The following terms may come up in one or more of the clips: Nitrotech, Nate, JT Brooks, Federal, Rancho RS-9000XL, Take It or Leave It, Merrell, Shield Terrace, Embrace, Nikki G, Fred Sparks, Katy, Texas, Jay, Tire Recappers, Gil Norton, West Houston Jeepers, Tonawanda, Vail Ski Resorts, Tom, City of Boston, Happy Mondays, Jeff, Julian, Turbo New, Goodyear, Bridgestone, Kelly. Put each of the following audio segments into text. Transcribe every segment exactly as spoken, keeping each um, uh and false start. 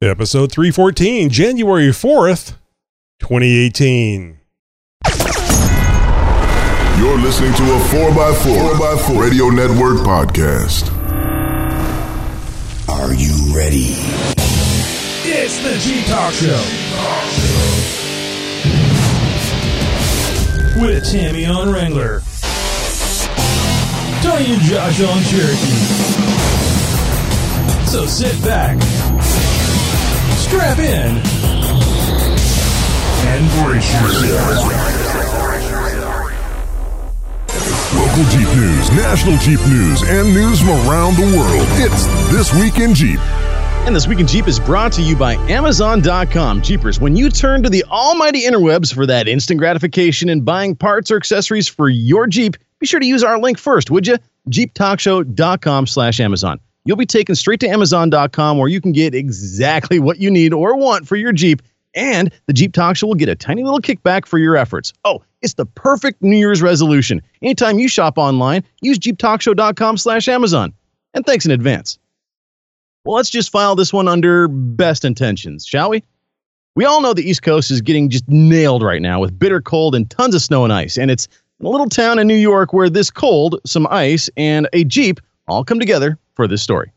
Episode three fourteen, January fourth, twenty eighteen. You're listening to a four by four Radio Network podcast. Are you ready? It's the G-Talk Show. With Tammy on Wrangler. Tony and Josh on Cherokee. So sit back. Strap in and brace yourself. Local Jeep news, national Jeep news, and news from around the world. It's This Week in Jeep. And This Week in Jeep is brought to you by Amazon dot com. Jeepers, when you turn to the almighty interwebs for that instant gratification in buying parts or accessories for your Jeep, be sure to use our link first, would you? Jeep Talk Show dot com slash Amazon. You'll be taken straight to Amazon dot com where you can get exactly what you need or want for your Jeep. And the Jeep Talk Show will get a tiny little kickback for your efforts. Oh, it's the perfect New Year's resolution. Anytime you shop online, use Jeep Talk Show dot com slash Amazon. And thanks in advance. Well, let's just file this one under best intentions, shall we? We all know the East Coast is getting just nailed right now with bitter cold and tons of snow and ice. And it's in a little town in New York where this cold, some ice, and a Jeep all come together for this story.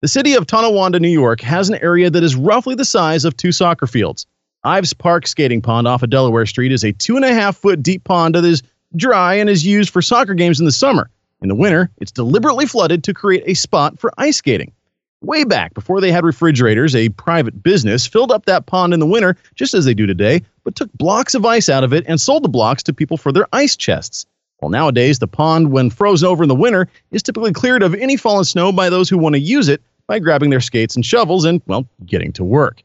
The city of Tonawanda, New York has an area that is roughly the size of two soccer fields. Ives Park Skating Pond off of Delaware Street is a two and a half foot deep pond that is dry and is used for soccer games in the summer. In the winter, it's deliberately flooded to create a spot for ice skating. Way back before they had refrigerators, a private business filled up that pond in the winter, just as they do today, but took blocks of ice out of it and sold the blocks to people for their ice chests. Well, nowadays, the pond, when frozen over in the winter, is typically cleared of any fallen snow by those who want to use it by grabbing their skates and shovels and, well, getting to work.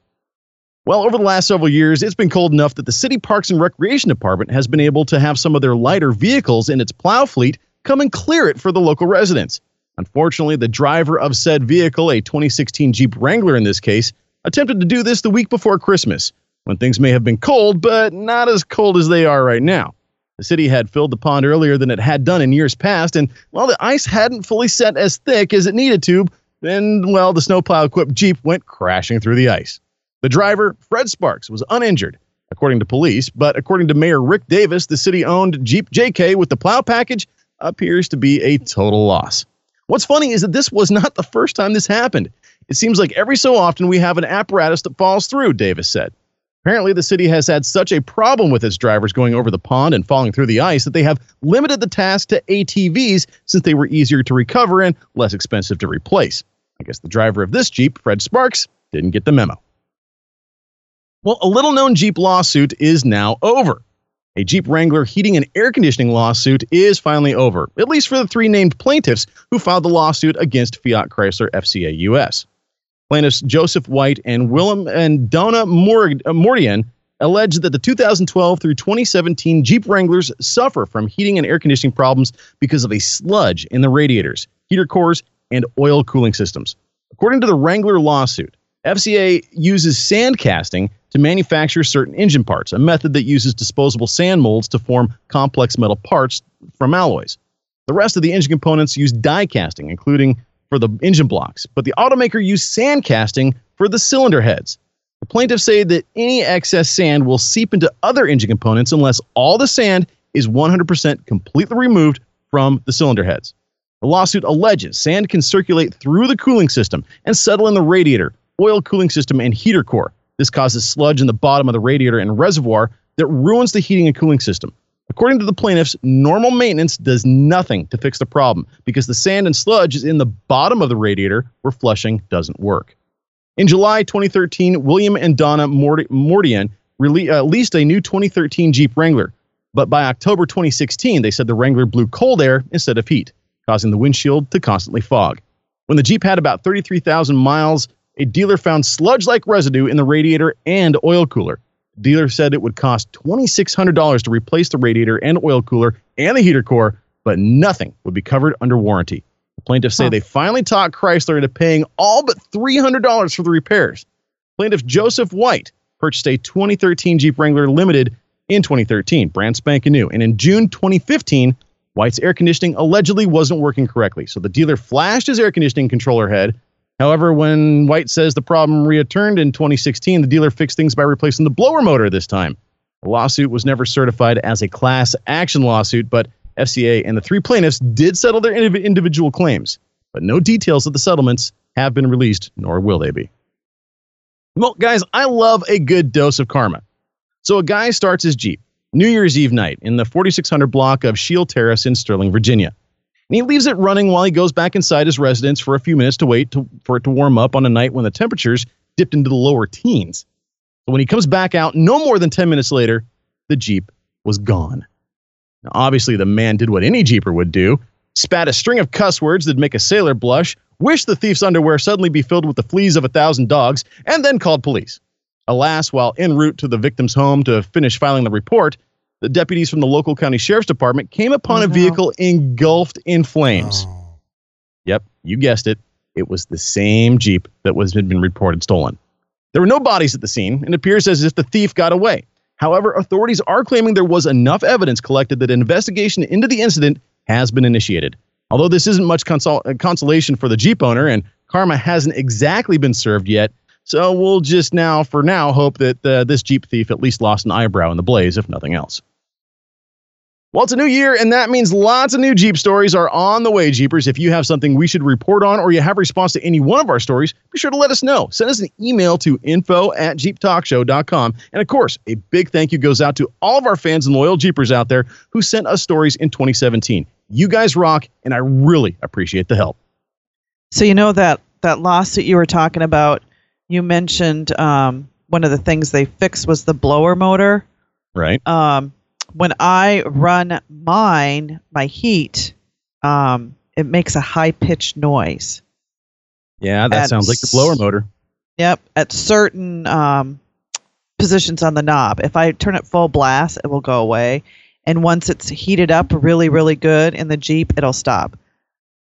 Well, over the last several years, it's been cold enough that the City Parks and Recreation Department has been able to have some of their lighter vehicles in its plow fleet come and clear it for the local residents. Unfortunately, the driver of said vehicle, a twenty sixteen Jeep Wrangler in this case, attempted to do this the week before Christmas, when things may have been cold, but not as cold as they are right now. The city had filled the pond earlier than it had done in years past, and while the ice hadn't fully set as thick as it needed to, then, well, the snowplow-equipped Jeep went crashing through the ice. The driver, Fred Sparks, was uninjured, according to police, but according to Mayor Rick Davis, the city-owned Jeep J K with the plow package appears to be a total loss. What's funny is that this was not the first time this happened. It seems like every so often we have an apparatus that falls through, Davis said. Apparently, the city has had such a problem with its drivers going over the pond and falling through the ice that they have limited the task to A T Vs since they were easier to recover and less expensive to replace. I guess the driver of this Jeep, Fred Sparks, didn't get the memo. Well, a little-known Jeep lawsuit is now over. A Jeep Wrangler heating and air conditioning lawsuit is finally over, at least for the three named plaintiffs who filed the lawsuit against Fiat Chrysler F C A U S. Plaintiffs Joseph White and Willem and Donna Mordian alleged that the two thousand twelve through twenty seventeen Jeep Wranglers suffer from heating and air conditioning problems because of a sludge in the radiators, heater cores, and oil cooling systems. According to the Wrangler lawsuit, F C A uses sand casting to manufacture certain engine parts, a method that uses disposable sand molds to form complex metal parts from alloys. The rest of the engine components use die casting, including for the engine blocks, but the automaker used sand casting for the cylinder heads. The plaintiffs say that any excess sand will seep into other engine components unless all the sand is one hundred percent completely removed from the cylinder heads. The lawsuit alleges sand can circulate through the cooling system and settle in the radiator, oil cooling system, and heater core. This causes sludge in the bottom of the radiator and reservoir that ruins the heating and cooling system. According to the plaintiffs, normal maintenance does nothing to fix the problem because the sand and sludge is in the bottom of the radiator where flushing doesn't work. In July twenty thirteen, William and Donna Mordian rele- uh, leased a new twenty thirteen Jeep Wrangler, but by October twenty sixteen, they said the Wrangler blew cold air instead of heat, causing the windshield to constantly fog. When the Jeep had about thirty-three thousand miles, a dealer found sludge-like residue in the radiator and oil cooler. Dealer said it would cost two thousand six hundred dollars to replace the radiator and oil cooler and the heater core, but nothing would be covered under warranty. The plaintiffs say huh. they finally talked Chrysler into paying all but three hundred dollars for the repairs. Plaintiff Joseph White purchased a twenty thirteen Jeep Wrangler Limited in twenty thirteen, brand spanking new, and in June twenty fifteen, White's air conditioning allegedly wasn't working correctly, so the dealer flashed his air conditioning controller head, However, when White says the problem reoccurred in twenty sixteen, the dealer fixed things by replacing the blower motor this time. The lawsuit was never certified as a class action lawsuit, but F C A and the three plaintiffs did settle their indiv- individual claims. But no details of the settlements have been released, nor will they be. Well, guys, I love a good dose of karma. So a guy starts his Jeep New Year's Eve night in the forty-six hundred block of Shield Terrace in Sterling, Virginia. And he leaves it running while he goes back inside his residence for a few minutes to wait to, for it to warm up on a night when the temperatures dipped into the lower teens. But when he comes back out, no more than ten minutes later, the Jeep was gone. Now, obviously, the man did what any Jeeper would do, spat a string of cuss words that'd make a sailor blush, wished the thief's underwear suddenly be filled with the fleas of a thousand dogs, and then called police. Alas, while en route to the victim's home to finish filing the report, the deputies from the local county sheriff's department came upon oh, a vehicle no. engulfed in flames. Oh. Yep, you guessed it. It was the same Jeep that was had been reported stolen. There were no bodies at the scene, and it appears as if the thief got away. However, authorities are claiming there was enough evidence collected that an investigation into the incident has been initiated. Although this isn't much consol- consolation for the Jeep owner, and karma hasn't exactly been served yet, so we'll just now, for now, hope that uh, this Jeep thief at least lost an eyebrow in the blaze, if nothing else. Well, it's a new year, and that means lots of new Jeep stories are on the way, Jeepers. If you have something we should report on or you have a response to any one of our stories, be sure to let us know. Send us an email to info at jeep talk show dot com. And, of course, a big thank you goes out to all of our fans and loyal Jeepers out there who sent us stories in twenty seventeen. You guys rock, and I really appreciate the help. So, you know, that, that lawsuit you were talking about, you mentioned um, one of the things they fixed was the blower motor. Right. Um. When I run mine, my heat, um, it makes a high-pitched noise. Yeah, that at, sounds like the blower motor. Yep, at certain um, positions on the knob. If I turn it full blast, it will go away. And once it's heated up really, really good in the Jeep, it'll stop.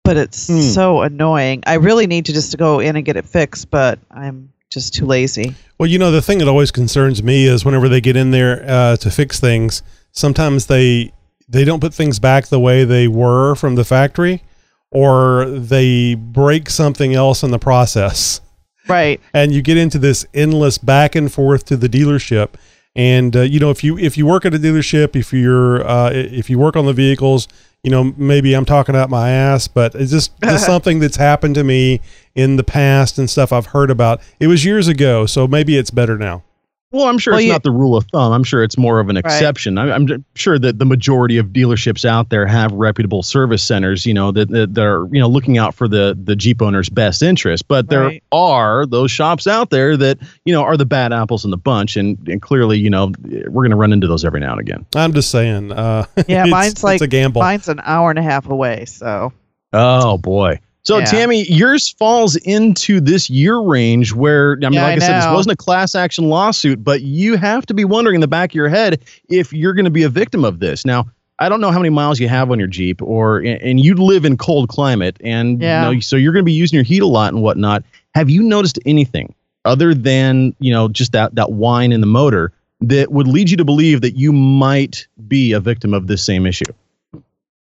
But it's mm. so annoying. I really need to just go in and get it fixed, but I'm just too lazy. Well, you know, the thing that always concerns me is whenever they get in there uh, to fix things, sometimes they they don't put things back the way they were from the factory, or they break something else in the process. Right. And you get into this endless back and forth to the dealership. And uh, you know, if you if you work at a dealership, if you're uh, if you work on the vehicles, you know, maybe I'm talking out my ass, but it's just, just something that's happened to me in the past and stuff I've heard about. It was years ago, so maybe it's better now. Well, I'm sure well, it's yeah. not the rule of thumb. I'm sure it's more of an exception. Right. I'm, I'm sure that the majority of dealerships out there have reputable service centers, you know, that, that they're, you know, looking out for the, the Jeep owner's best interest. But there right. are those shops out there that, you know, are the bad apples in the bunch. And, and clearly, you know, we're going to run into those every now and again. I'm just saying. Uh, yeah, mine's like, it's a gamble. Mine's an hour and a half away. So. Oh, boy. So, yeah. Tammy, yours falls into this year range where, I mean, yeah, like I, I said, this wasn't a class action lawsuit, but you have to be wondering in the back of your head if you're going to be a victim of this. Now, I don't know how many miles you have on your Jeep, or and you live in cold climate, and yeah. you know, so you're going to be using your heat a lot and whatnot. Have you noticed anything other than, you know, just that, that whine in the motor that would lead you to believe that you might be a victim of this same issue?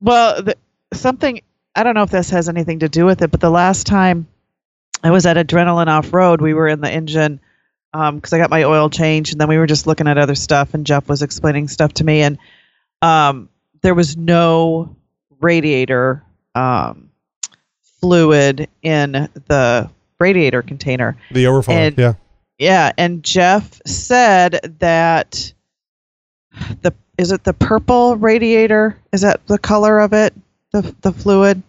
Well, the, something... I don't know if this has anything to do with it, but the last time I was at Adrenaline Off-Road, we were in the engine because um, I got my oil changed, and then we were just looking at other stuff, and Jeff was explaining stuff to me, and um, there was no radiator um, fluid in the radiator container. The overflow, and, yeah. Yeah, and Jeff said that the is it the purple radiator? Is that the color of it? The the fluid,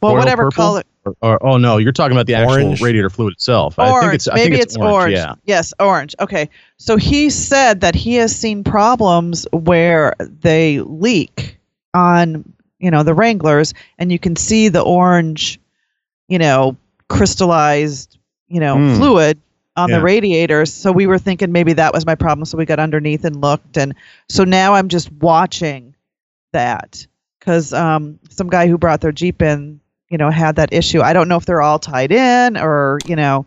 well, oil whatever purple? Color. Or, or, oh no, you're talking about the actual orange. Radiator fluid itself. Orange. I think it's I maybe think it's, it's orange. orange. Yeah. Yes, orange. Okay, so he said that he has seen problems where they leak on you know the Wranglers, and you can see the orange, you know, crystallized you know mm. fluid on yeah. the radiators. So we were thinking maybe that was my problem. So we got underneath and looked, and so now I'm just watching that. Because um, some guy who brought their Jeep in, you know, had that issue. I don't know if they're all tied in or, you know,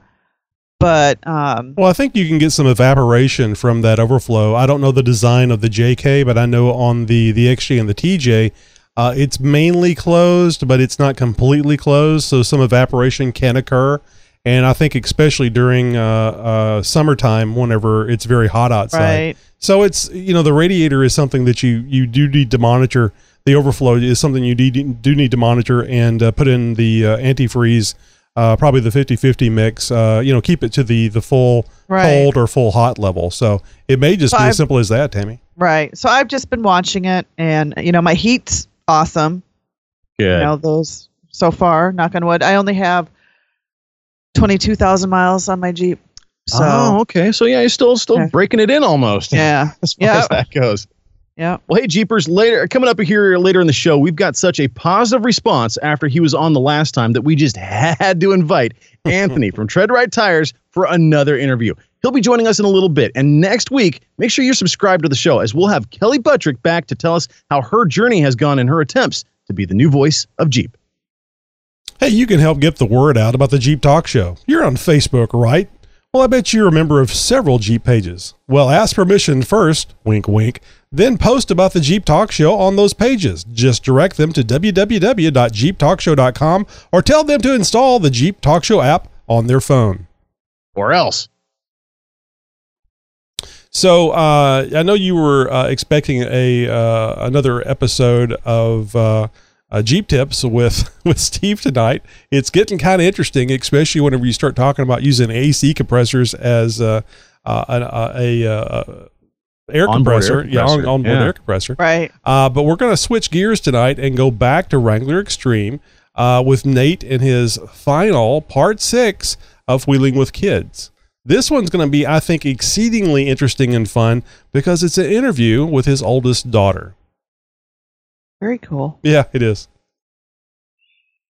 but. Um, well, I think you can get some evaporation from that overflow. I don't know the design of the J K, but I know on the, the X J and the T J, uh, it's mainly closed, but it's not completely closed. So some evaporation can occur. And I think especially during uh, uh, summertime, whenever it's very hot outside. Right. So it's, you know, the radiator is something that you, you do need to monitor. The overflow is something you need, do need to monitor and uh, put in the uh, antifreeze, uh, probably the fifty fifty mix, uh, you know, keep it to the, the full right. cold or full hot level. So it may just so be I've, as simple as that, Tammy. Right. So I've just been watching it, and, you know, my heat's awesome. Yeah. You know, those so far, knock on wood. I only have twenty-two thousand miles on my Jeep. So, oh, okay. So, yeah, you're still still yeah. breaking it in almost. Yeah. As far yep. as that goes. Yeah. Well, hey, Jeepers, later coming up here later in the show, we've got such a positive response after he was on the last time that we just had to invite Anthony from TreadWright Tires for another interview. He'll be joining us in a little bit. And next week, make sure you're subscribed to the show, as we'll have Kelly Buttrick back to tell us how her journey has gone in her attempts to be the new voice of Jeep. Hey, you can help get the word out about the Jeep Talk Show. You're on Facebook, right? Well, I bet you're a member of several Jeep pages. Well, ask permission first, wink, wink, then post about the Jeep Talk Show on those pages. Just direct them to w w w dot jeep talk show dot com or tell them to install the Jeep Talk Show app on their phone. Or else. So uh, I know you were uh, expecting a uh, another episode of... Uh, Uh, Jeep tips with with Steve tonight. It's getting kind of interesting, especially whenever you start talking about using A C compressors as uh, uh, a, a, a air onboard compressor, air compressor. Yeah, on, onboard yeah. air compressor. Right. Uh, but we're going to switch gears tonight and go back to Wrangler Extreme uh, with Nate and his final part six of Wheeling with Kids. This one's going to be, I think, exceedingly interesting and fun because it's an interview with his oldest daughter. Very cool. Yeah, it is.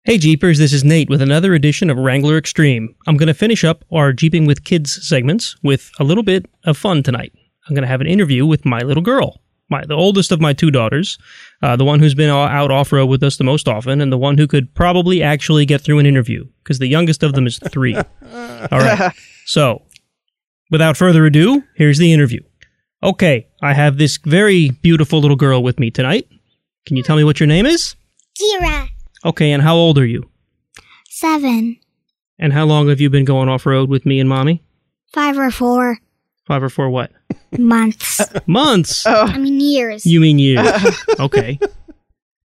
Hey, Jeepers, this is Nate with another edition of Wrangler Extreme. I'm going to finish up our Jeeping with Kids segments with a little bit of fun tonight. I'm going to have an interview with my little girl, my the oldest of my two daughters, uh, the one who's been out off-road with us the most often, and the one who could probably actually get through an interview, because the youngest of them is three. All right. So, without further ado, here's the interview. Okay, I have this very beautiful little girl with me tonight. Can you tell me what your name is? Kira. Okay, and how old are you? Seven. And how long have you been going off-road with me and Mommy? Five or four. Five or four what? Months. Months? Oh. I mean years. You mean years. Okay.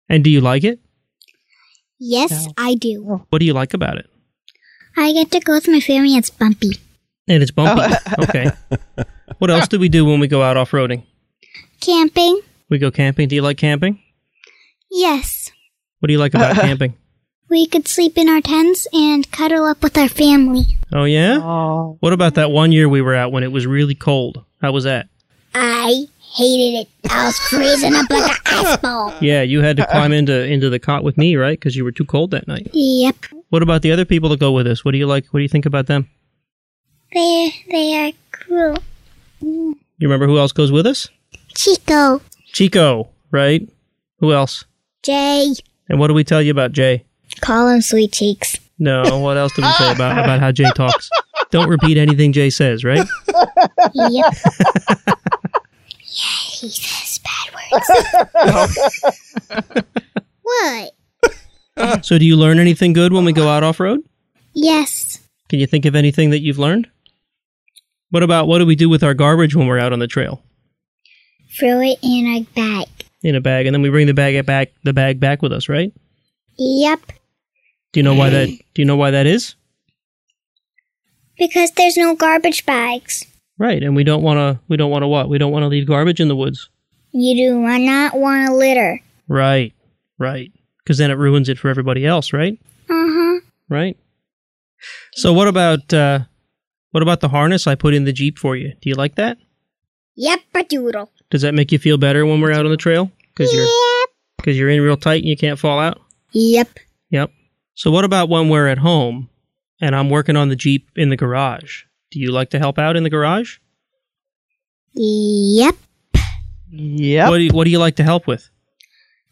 And do you like it? Yes, no. I do. What do you like about it? I get to go with my family. It's bumpy. And it's bumpy. Oh. Okay. What else do we do when we go out off-roading? Camping. We go camping. Do you like camping? Yes. What do you like about camping? We could sleep in our tents and cuddle up with our family. Oh, yeah? Aww. What about that one year we were out when it was really cold? How was that? I hated it. I was freezing up like an ice ball. Yeah, you had to climb into into the cot with me, right? Because you were too cold that night. Yep. What about the other people that go with us? What do you like? What do you think about them? They, they are cool. You remember who else goes with us? Chico. Chico, right? Who else? Jay. And what do we tell you about Jay? Call him Sweet Cheeks. No, what else do we say about, about how Jay talks? Don't repeat anything Jay says, right? Yep. Yeah, he says bad words. What? So do you learn anything good when we go out off-road? Yes. Can you think of anything that you've learned? What about what do we do with our garbage when we're out on the trail? Throw it in a bag. In a bag, and then we bring the bag back, the bag back with us, right? Yep. Do you know why that? Do you know why that is? Because there's no garbage bags. Right, and we don't want to. We don't want to what? We don't want to leave garbage in the woods. You do not want to litter. Right, right. Because then it ruins it for everybody else, right? Uh huh. Right. So what about uh, what about the harness I put in the Jeep for you? Do you like that? Yep, a doodle. Does that make you feel better when we're out on the trail? Cause yep. Because you're, you're in real tight and you can't fall out? Yep. Yep. So what about when we're at home and I'm working on the Jeep in the garage? Do you like to help out in the garage? Yep. Yep. What do you, what do you like to help with?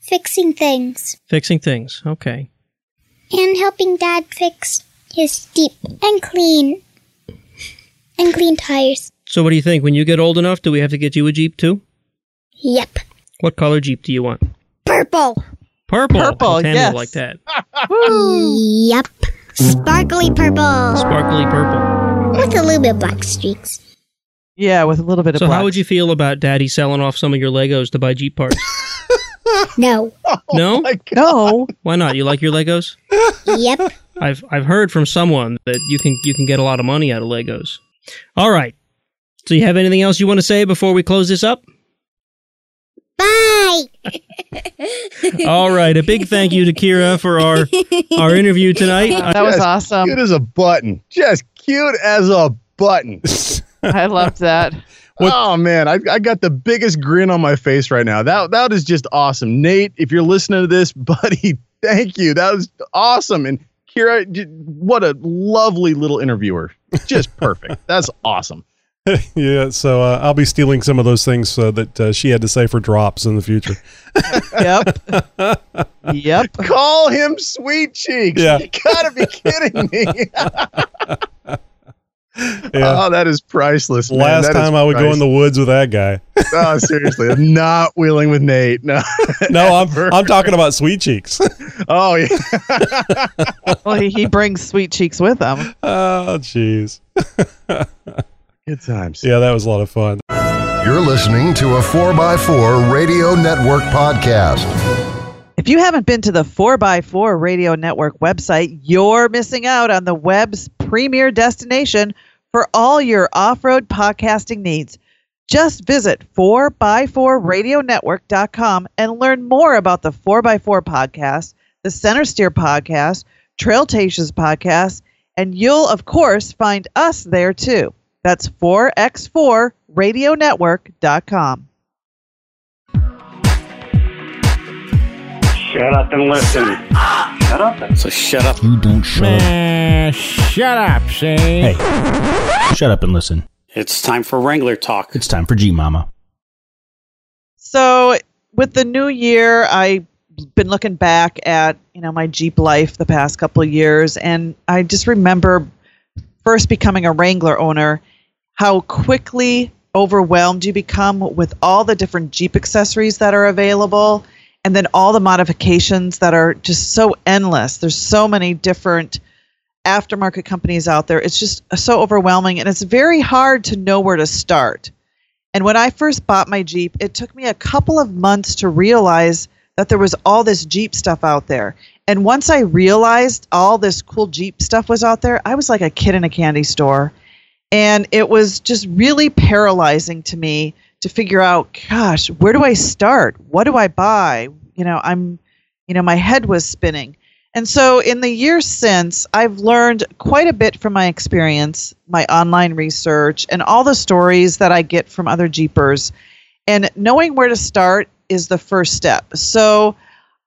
Fixing things. Fixing things. Okay. And helping Dad fix his Jeep and clean. And clean tires. So what do you think? When you get old enough, do we have to get you a Jeep too? Yep. What color Jeep do you want? Purple. Purple. Purple. Yes. Like that. Yep. Sparkly purple. Sparkly purple. With a little bit of black streaks. Yeah, with a little bit of so black. So how would you feel about Daddy selling off some of your Legos to buy Jeep parts? No. Oh no? No. Why not? You like your Legos? Yep. I've I've heard from someone that you can you can get a lot of money out of Legos. All right. So you have anything else you want to say before we close this up? Bye. All right. A big thank you to Kira for our our interview tonight. That was Just awesome. Cute as a button. Just cute as a button. I loved that. What? Oh, man, I I got the biggest grin on my face right now. That that is just awesome. Nate, if you're listening to this, buddy, thank you. That was awesome. And Kira, what a lovely little interviewer. Just perfect. That's awesome. Yeah, so uh, I'll be stealing some of those things uh, that uh, she had to say for drops in the future. Yep. Yep. Call him Sweet Cheeks. Yeah. You gotta be kidding me. Yeah. Oh, that is priceless, man. Last that time I would priceless. go in the woods with that guy. Oh, seriously. I'm not wheeling with Nate. No, no, I'm I'm talking about Sweet Cheeks. Oh, yeah. Well, he, he brings Sweet Cheeks with him. Oh, jeez. Good times. Yeah, that was a lot of fun. You're listening to a four by four Radio Network podcast. If you haven't been to the four by four Radio Network website, you're missing out on the web's premier destination for all your off-road podcasting needs. Just visit four by four radio network dot com and learn more about the four by four podcast, the Center Steer podcast, Trailtations podcast, and you'll, of course, find us there, too. That's four by four radio network dot com. Shut up and listen. Shut up. Shut up. So shut up. You don't shut Man, up. Shut up, Shane. Hey. Shut up and listen. It's time for Wrangler Talk. It's time for G-Mama. So with the new year, I've been looking back at, you know, my Jeep life the past couple of years. And I just remember first becoming a Wrangler owner, how quickly overwhelmed you become with all the different Jeep accessories that are available. And then all the modifications that are just so endless. There's so many different aftermarket companies out there. It's just so overwhelming. And it's very hard to know where to start. And when I first bought my Jeep, it took me a couple of months to realize that there was all this Jeep stuff out there. And once I realized all this cool Jeep stuff was out there, I was like a kid in a candy store. And it was just really paralyzing to me to figure out, gosh, where do I start? What do I buy? You know, I'm, you know, my head was spinning. And so in the years since, I've learned quite a bit from my experience, my online research, and all the stories that I get from other Jeepers. And knowing where to start is the first step. So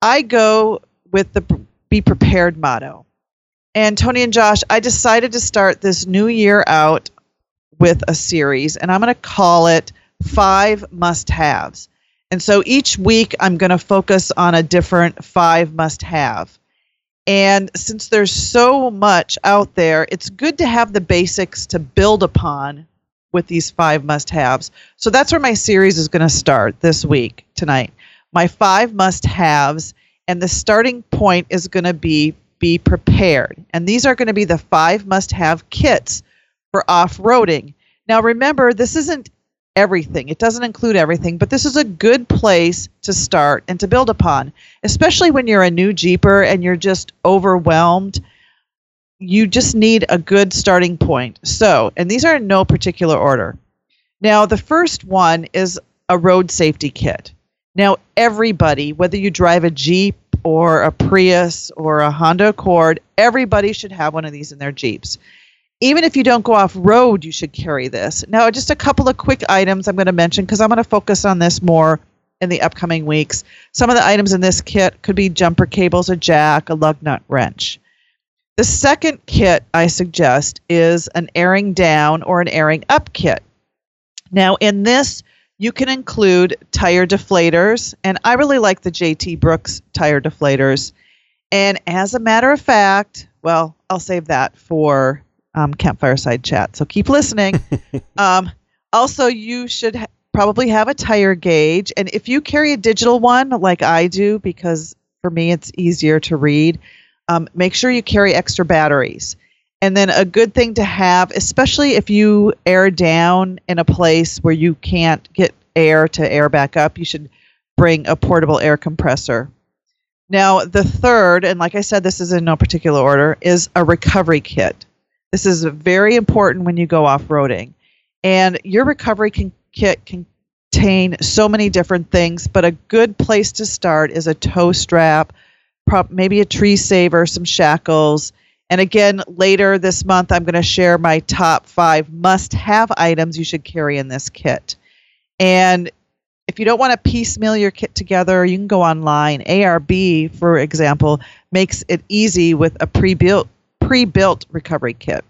I go with the Be Prepared motto. And Tony and Josh, I decided to start this new year out with a series, and I'm going to call it Five Must-Haves. And so each week I'm going to focus on a different five must-have. And since there's so much out there, it's good to have the basics to build upon with these five must-haves. So that's where my series is going to start this week, tonight. My five must-haves, and the starting point is going to be be prepared. And these are going to be the five must-have kits for off-roading. Now remember, this isn't everything. It doesn't include everything, but this is a good place to start and to build upon, especially when you're a new Jeeper and you're just overwhelmed. You just need a good starting point. So, and these are in no particular order. Now, the first one is a road safety kit. Now, everybody, whether you drive a Jeep or a Prius or a Honda Accord, everybody should have one of these in their Jeeps. Even if you don't go off-road, you should carry this. Now, just a couple of quick items I'm going to mention because I'm going to focus on this more in the upcoming weeks. Some of the items in this kit could be jumper cables, a jack, a lug nut wrench. The second kit I suggest is an airing down or an airing up kit. Now, in this, you can include tire deflators, and I really like the J T Brooks tire deflators. And as a matter of fact, well, I'll save that for Um, campfireside chat. So keep listening. um, also, you should ha- probably have a tire gauge. And if you carry a digital one like I do, because for me it's easier to read, Um, make sure you carry extra batteries. And then a good thing to have, especially if you air down in a place where you can't get air to air back up, you should bring a portable air compressor. Now, the third, and like I said, this is in no particular order, is a recovery kit. This is very important when you go off-roading. And your recovery can, kit can contain so many different things, but a good place to start is a tow strap, prop, maybe a tree saver, some shackles. And again, later this month, I'm going to share my top five must-have items you should carry in this kit. And if you don't want to piecemeal your kit together, you can go online. A R B, for example, makes it easy with a pre-built pre-built recovery kit.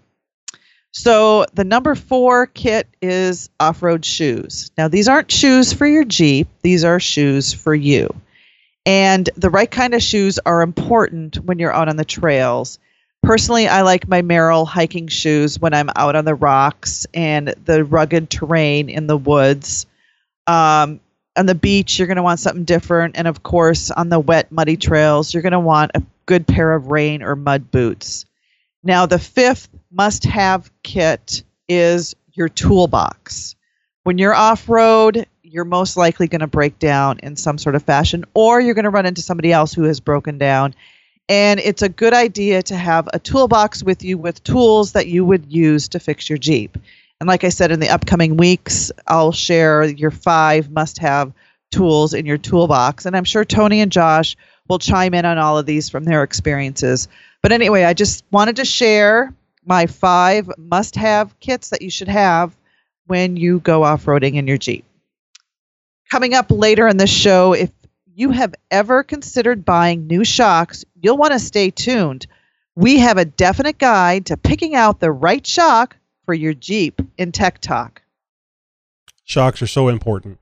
So the number four kit is off-road shoes. Now, these aren't shoes for your Jeep. These are shoes for you. And the right kind of shoes are important when you're out on the trails. Personally, I like my Merrell hiking shoes when I'm out on the rocks and the rugged terrain in the woods. Um, on the beach, you're going to want something different. And, of course, on the wet, muddy trails, you're going to want a good pair of rain or mud boots. Now, the fifth must-have kit is your toolbox. When you're off-road, you're most likely going to break down in some sort of fashion, or you're going to run into somebody else who has broken down. And it's a good idea to have a toolbox with you with tools that you would use to fix your Jeep. And like I said, in the upcoming weeks, I'll share your five must-have tools in your toolbox. And I'm sure Tony and Josh will chime in on all of these from their experiences. But anyway, I just wanted to share my five must-have kits that you should have when you go off-roading in your Jeep. Coming up later in this show, if you have ever considered buying new shocks, you'll want to stay tuned. We have a definite guide to picking out the right shock for your Jeep in Tech Talk. Shocks are so important.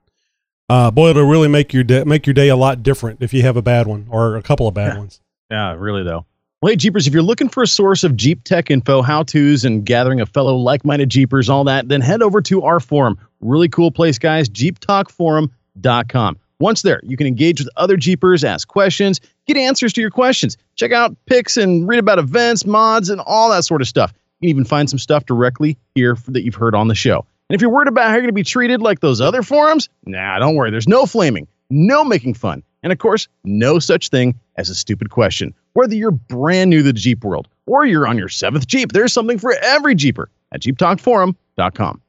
Uh, boy, it'll really make your day, make your day a lot different if you have a bad one or a couple of bad yeah. ones. Yeah, really though. Well, hey, Jeepers, if you're looking for a source of Jeep tech info, how-tos, and gathering a fellow like-minded Jeepers, all that, then head over to our forum. Really cool place, guys, jeep talk forum dot com. Once there, you can engage with other Jeepers, ask questions, get answers to your questions, check out pics and read about events, mods, and all that sort of stuff. You can even find some stuff directly here that you've heard on the show. And if you're worried about how you're going to be treated like those other forums, nah, don't worry. There's no flaming, no making fun, and, of course, no such thing as a stupid question. Whether you're brand new to the Jeep world or you're on your seventh Jeep, there's something for every Jeeper at jeep talk forum dot com.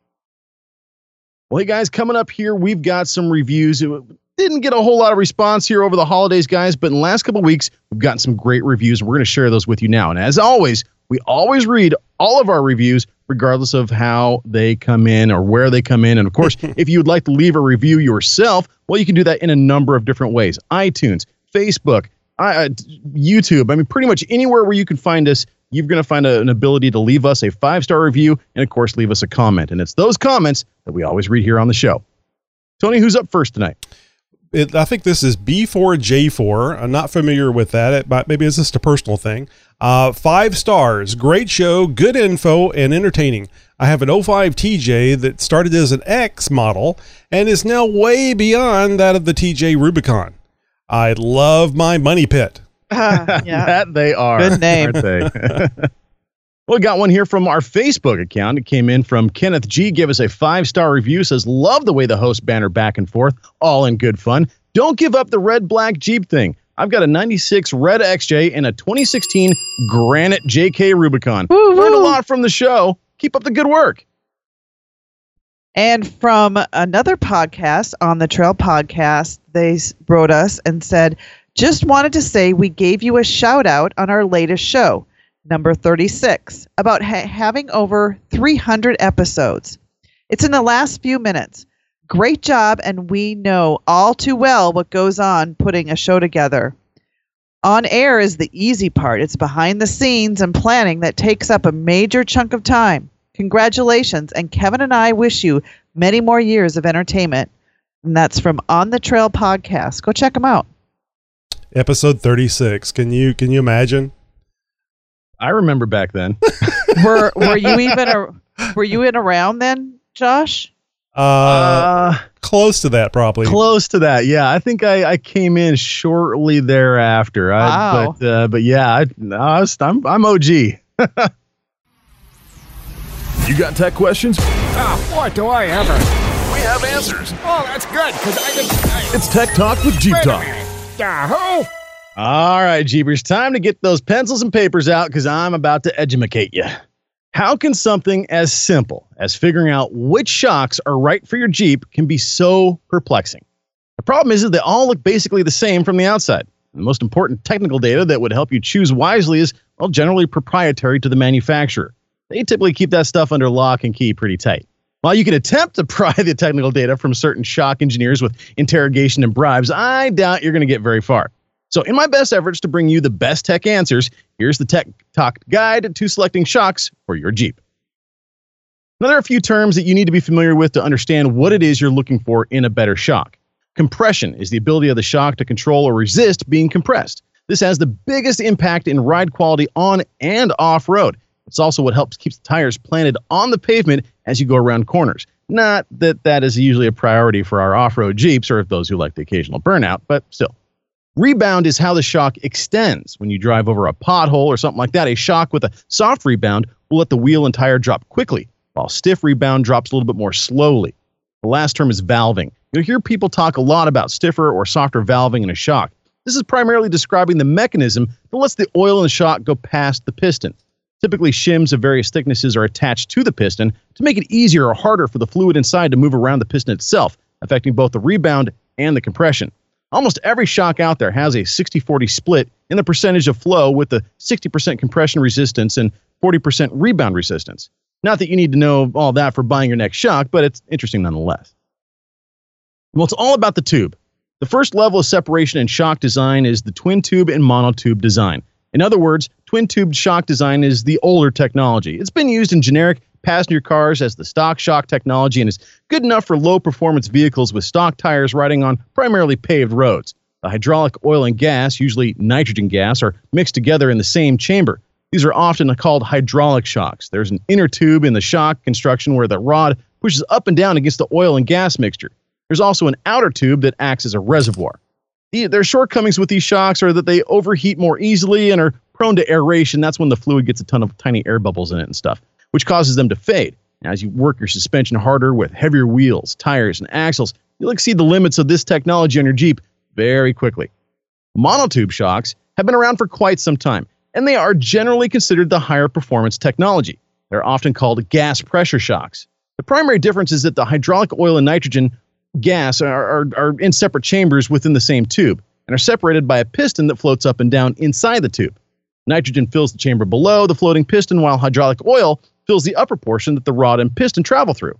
Well, hey, guys, coming up here, we've got some reviews. It didn't get a whole lot of response here over the holidays, guys, but in the last couple of weeks, we've gotten some great reviews, and we're going to share those with you now. And as always, we always read all of our reviews, regardless of how they come in or where they come in. And, of course, if you would like to leave a review yourself, well, you can do that in a number of different ways. iTunes, Facebook, I, uh, YouTube. I mean, pretty much anywhere where you can find us, you're going to find a, an ability to leave us a five-star review and, of course, leave us a comment. And it's those comments that we always read here on the show. Tony, who's up first tonight? It, I think this is B four J four. I'm not familiar with that. It might, maybe it's just a personal thing. Uh, five stars. Great show, good info, and entertaining. I have an oh five T J that started as an X model and is now way beyond that of the T J Rubicon. I love my money pit. Uh, yeah. That they are. Good name. Aren't they? Well, got one here from our Facebook account. It came in from Kenneth G. Gave us a five-star review. Says, love the way the hosts banter back and forth. All in good fun. Don't give up the red-black Jeep thing. I've got a ninety-six Red X J and a twenty sixteen Granite J K Rubicon. Woo-hoo. Learned a lot from the show. Keep up the good work. And from another podcast, On the Trail Podcast, they wrote us and said, just wanted to say we gave you a shout-out on our latest show. Number thirty-six, about ha- having over three hundred episodes. It's in the last few minutes. Great job, and we know all too well what goes on putting a show together. On air is the easy part. It's behind the scenes and planning that takes up a major chunk of time. Congratulations, and Kevin and I wish you many more years of entertainment. And that's from On the Trail Podcast. Go check them out. Episode thirty-six. Can you can you imagine? I remember back then. were were you even a, were you in around then, Josh? Uh, uh Close to that, probably. Close to that, yeah. I think I, I came in shortly thereafter. I, wow. But, uh, but yeah, I, I was, I'm, I'm O G. You got tech questions? Ah, what do I ever? We have answers. Oh, that's good, because I think... I, it's Tech Talk with Jeep Talk. Yahoo! All right, Jeepers, time to get those pencils and papers out, because I'm about to edumacate you. How can something as simple as figuring out which shocks are right for your Jeep can be so perplexing? The problem is that they all look basically the same from the outside. The most important technical data that would help you choose wisely is, well, generally proprietary to the manufacturer. They typically keep that stuff under lock and key pretty tight. While you can attempt to pry the technical data from certain shock engineers with interrogation and bribes, I doubt you're going to get very far. So in my best efforts to bring you the best tech answers, here's the Tech Talk guide to selecting shocks for your Jeep. Now, there are a few terms that you need to be familiar with to understand what it is you're looking for in a better shock. Compression is the ability of the shock to control or resist being compressed. This has the biggest impact in ride quality on and off road. It's also what helps keep the tires planted on the pavement as you go around corners. Not that that is usually a priority for our off-road Jeeps or those who like the occasional burnout, but still. Rebound is how the shock extends. When you drive over a pothole or something like that, a shock with a soft rebound will let the wheel and tire drop quickly, while stiff rebound drops a little bit more slowly. The last term is valving. You'll hear people talk a lot about stiffer or softer valving in a shock. This is primarily describing the mechanism that lets the oil in the shock go past the piston. Typically, shims of various thicknesses are attached to the piston to make it easier or harder for the fluid inside to move around the piston itself, affecting both the rebound and the compression. Almost every shock out there has a sixty forty split in the percentage of flow, with the sixty percent compression resistance and forty percent rebound resistance. Not that you need to know all that for buying your next shock, but it's interesting nonetheless. Well, it's all about the tube. The first level of separation in shock design is the twin tube and monotube design. In other words, twin tube shock design is the older technology. It's been used in generic passenger cars as the stock shock technology and is good enough for low-performance vehicles with stock tires riding on primarily paved roads. The hydraulic oil and gas, usually nitrogen gas, are mixed together in the same chamber. These are often called hydraulic shocks. There's an inner tube in the shock construction where the rod pushes up and down against the oil and gas mixture. There's also an outer tube that acts as a reservoir. Their shortcomings with these shocks are that they overheat more easily and are prone to aeration. That's when the fluid gets a ton of tiny air bubbles in it and stuff, which causes them to fade. Now, as you work your suspension harder with heavier wheels, tires, and axles, you'll exceed the limits of this technology on your Jeep very quickly. Monotube shocks have been around for quite some time, and they are generally considered the higher performance technology. They're often called gas pressure shocks. The primary difference is that the hydraulic oil and nitrogen gas are, are, are in separate chambers within the same tube and are separated by a piston that floats up and down inside the tube. Nitrogen fills the chamber below the floating piston, while hydraulic oil fills the upper portion that the rod and piston travel through.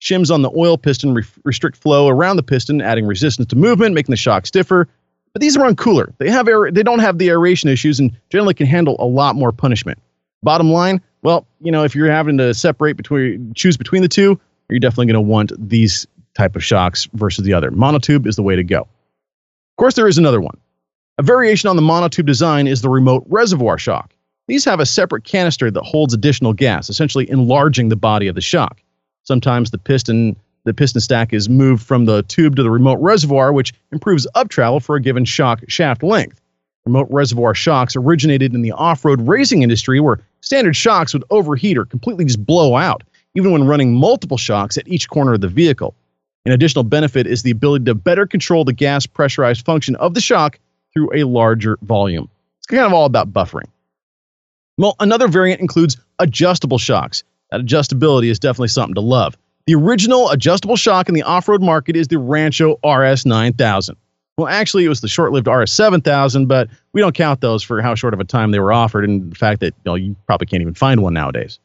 Shims on the oil piston re- restrict flow around the piston, adding resistance to movement, making the shock stiffer. But these run cooler. They have aer- they don't have the aeration issues and generally can handle a lot more punishment. Bottom line, well, you know, if you're having to separate between, choose between the two, you're definitely going to want these type of shocks versus the other. Monotube is the way to go. Of course, there is another one. A variation on the monotube design is the remote reservoir shock. These have a separate canister that holds additional gas, essentially enlarging the body of the shock. Sometimes the piston the piston stack is moved from the tube to the remote reservoir, which improves up travel for a given shock shaft length. Remote reservoir shocks originated in the off-road racing industry, where standard shocks would overheat or completely just blow out, even when running multiple shocks at each corner of the vehicle. An additional benefit is the ability to better control the gas pressurized function of the shock through a larger volume. It's kind of all about buffering. Well, another variant includes adjustable shocks. That adjustability is definitely something to love. The original adjustable shock in the off-road market is the Rancho R S nine thousand. Well, actually, it was the short-lived R S seven thousand, but we don't count those for how short of a time they were offered and the fact that you, know, you probably can't even find one nowadays.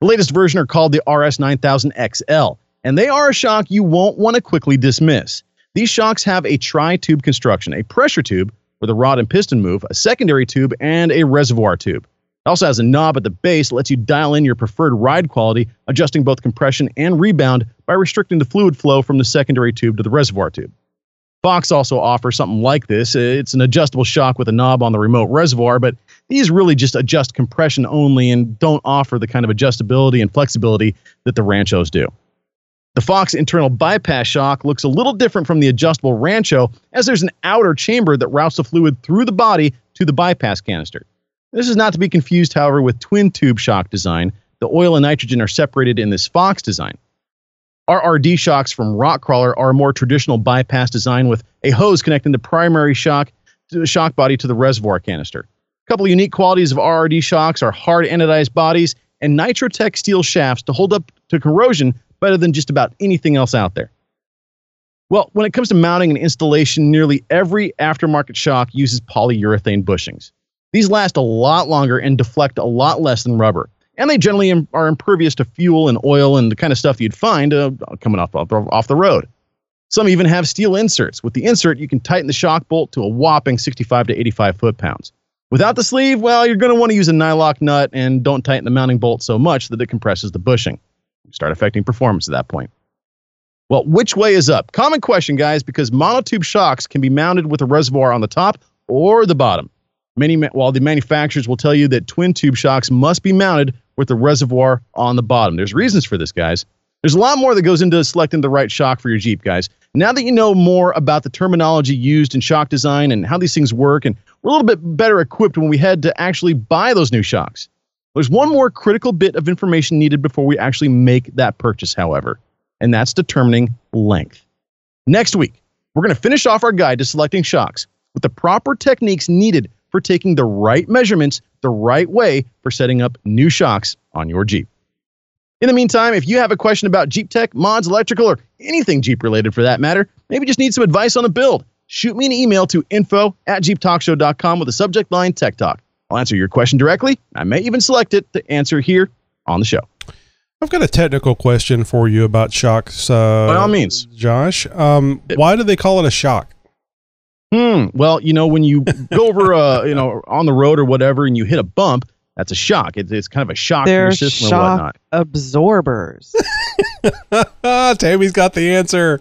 The latest version are called the R S nine thousand X L, and they are a shock you won't want to quickly dismiss. These shocks have a tri-tube construction, a pressure tube where the rod and piston move, a secondary tube, and a reservoir tube. It also has a knob at the base that lets you dial in your preferred ride quality, adjusting both compression and rebound by restricting the fluid flow from the secondary tube to the reservoir tube. Fox also offers something like this. It's an adjustable shock with a knob on the remote reservoir, but these really just adjust compression only and don't offer the kind of adjustability and flexibility that the Ranchos do. The Fox internal bypass shock looks a little different from the adjustable Rancho, as there's an outer chamber that routes the fluid through the body to the bypass canister. This is not to be confused, however, with twin tube shock design. The oil and nitrogen are separated in this Fox design. R R D shocks from Rockcrawler are a more traditional bypass design with a hose connecting the primary shock to the shock body to the reservoir canister. A couple of unique qualities of R R D shocks are hard anodized bodies and Nitrotech steel shafts to hold up to corrosion better than just about anything else out there. Well, when it comes to mounting and installation, nearly every aftermarket shock uses polyurethane bushings. These last a lot longer and deflect a lot less than rubber. And they generally im- are impervious to fuel and oil and the kind of stuff you'd find uh, coming off, off, off the road. Some even have steel inserts. With the insert, you can tighten the shock bolt to a whopping sixty-five to eighty-five foot-pounds. Without the sleeve, well, you're going to want to use a nylock nut and don't tighten the mounting bolt so much that it compresses the bushing. You start affecting performance at that point. Well, which way is up? Common question, guys, because monotube shocks can be mounted with a reservoir on the top or the bottom. Many, while the manufacturers will tell you that twin tube shocks must be mounted with the reservoir on the bottom. There's reasons for this, guys. There's a lot more that goes into selecting the right shock for your Jeep, guys. Now that you know more about the terminology used in shock design and how these things work, and we're a little bit better equipped when we head to actually buy those new shocks. There's one more critical bit of information needed before we actually make that purchase, however, and that's determining length. Next week, we're going to finish off our guide to selecting shocks with the proper techniques needed for taking the right measurements the right way for setting up new shocks on your Jeep. In the meantime, if you have a question about Jeep tech, mods, electrical, or anything Jeep related for that matter, maybe just need some advice on a build, shoot me an email to info at jeep talk show dot com with the subject line Tech Talk. I'll answer your question directly. I may even select it to answer here on the show. I've got a technical question for you about shocks. Uh, By all means. Josh, um, why do they call it a shock? Hmm. Well, you know, when you go over, uh, you know, on the road or whatever, and you hit a bump, that's a shock. It, it's kind of a shock in your system or whatnot. They're shock absorbers. Tammy's got the answer.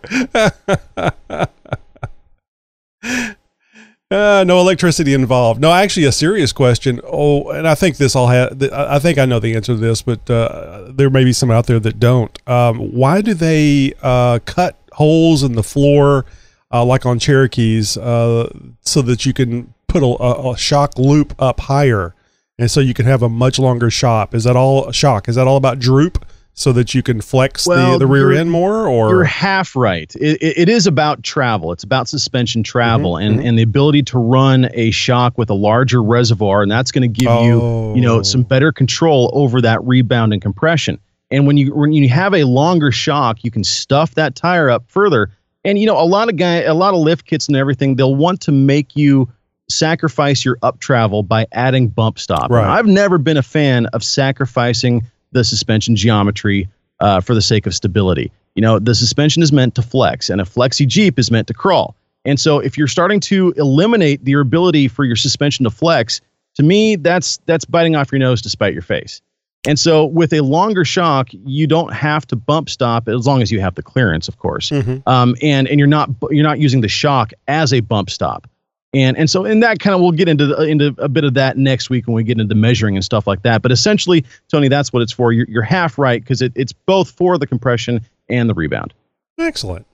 uh, no electricity involved. No, actually, a serious question. Oh, and I think this all had. I think I know the answer to this, but uh, there may be some out there that don't. Um, why do they uh, cut holes in the floor? Uh, like on Cherokees, uh, so that you can put a, a shock loop up higher, and so you can have a much longer shock. Is that all shock? Is that all about droop, so that you can flex well, the, the rear end more? Or you're half right. It, it, it is about travel. It's about suspension travel, mm-hmm, and mm-hmm. and the ability to run a shock with a larger reservoir, and that's going to give oh. you you know some better control over that rebound and compression. And when you when you have a longer shock, you can stuff that tire up further. And, you know, a lot of guy, a lot of lift kits and everything, they'll want to make you sacrifice your up travel by adding bump stop. Right. I've never been a fan of sacrificing the suspension geometry uh, for the sake of stability. You know, the suspension is meant to flex, and a flexi Jeep is meant to crawl. And so if you're starting to eliminate your ability for your suspension to flex, to me, that's that's biting off your nose to spite your face. And so with a longer shock, you don't have to bump stop as long as you have the clearance, of course. Mm-hmm. Um, and, and you're not, you're not using the shock as a bump stop. And, and so, and that kind of, we'll get into, the, into a bit of that next week when we get into measuring and stuff like that. But essentially, Tony, that's what it's for. You're, you're half right. 'Cause it, it's both for the compression and the rebound. Excellent.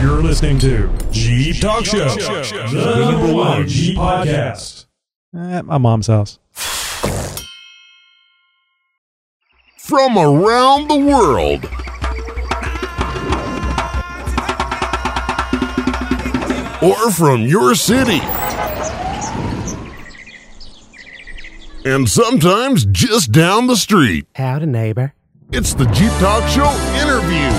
You're listening to Jeep Talk Show, the number one Jeep podcast at my mom's house. From around the world, or from your city, and sometimes just down the street. Howdy, neighbor. It's the Jeep Talk Show interview.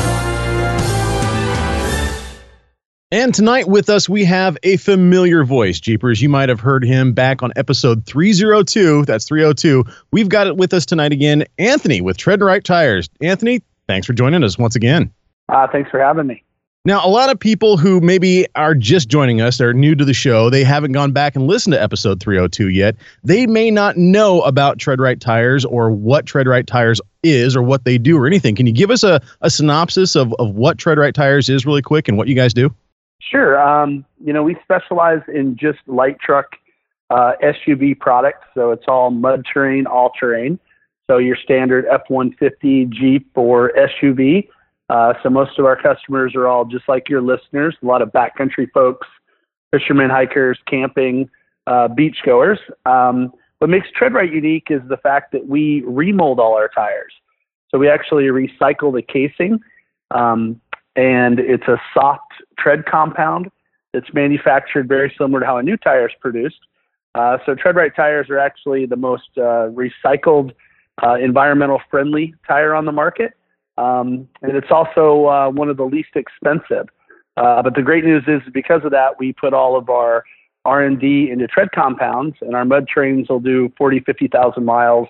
And tonight with us, we have a familiar voice, Jeepers. You might have heard him back on episode three oh two. That's three oh two. We've got it with us tonight again, Anthony with TreadWright Tires. Anthony, thanks for joining us once again. Uh, thanks for having me. Now, a lot of people who maybe are just joining us, they're new to the show, they haven't gone back and listened to episode three oh two yet. They may not know about TreadWright Tires or what TreadWright Tires is or what they do or anything. Can you give us a, a synopsis of, of what TreadWright Tires is really quick and what you guys do? Sure. Um, you know, we specialize in just light truck uh, S U V products, so it's all mud terrain, all terrain. So your standard F one fifty Jeep or S U V. Uh, so most of our customers are all just like your listeners, a lot of backcountry folks, fishermen, hikers, camping, uh, beachgoers. Um, what makes TreadWright unique is the fact that we remold all our tires. So we actually recycle the casing, um, and it's a soft tread compound that's manufactured very similar to how a new tire is produced. Uh, so TreadWright tires are actually the most uh, recycled, uh, environmental-friendly tire on the market. Um, and it's also uh, one of the least expensive. Uh, but the great news is because of that, we put all of our R and D into tread compounds, and our mud trains will do forty, fifty thousand miles,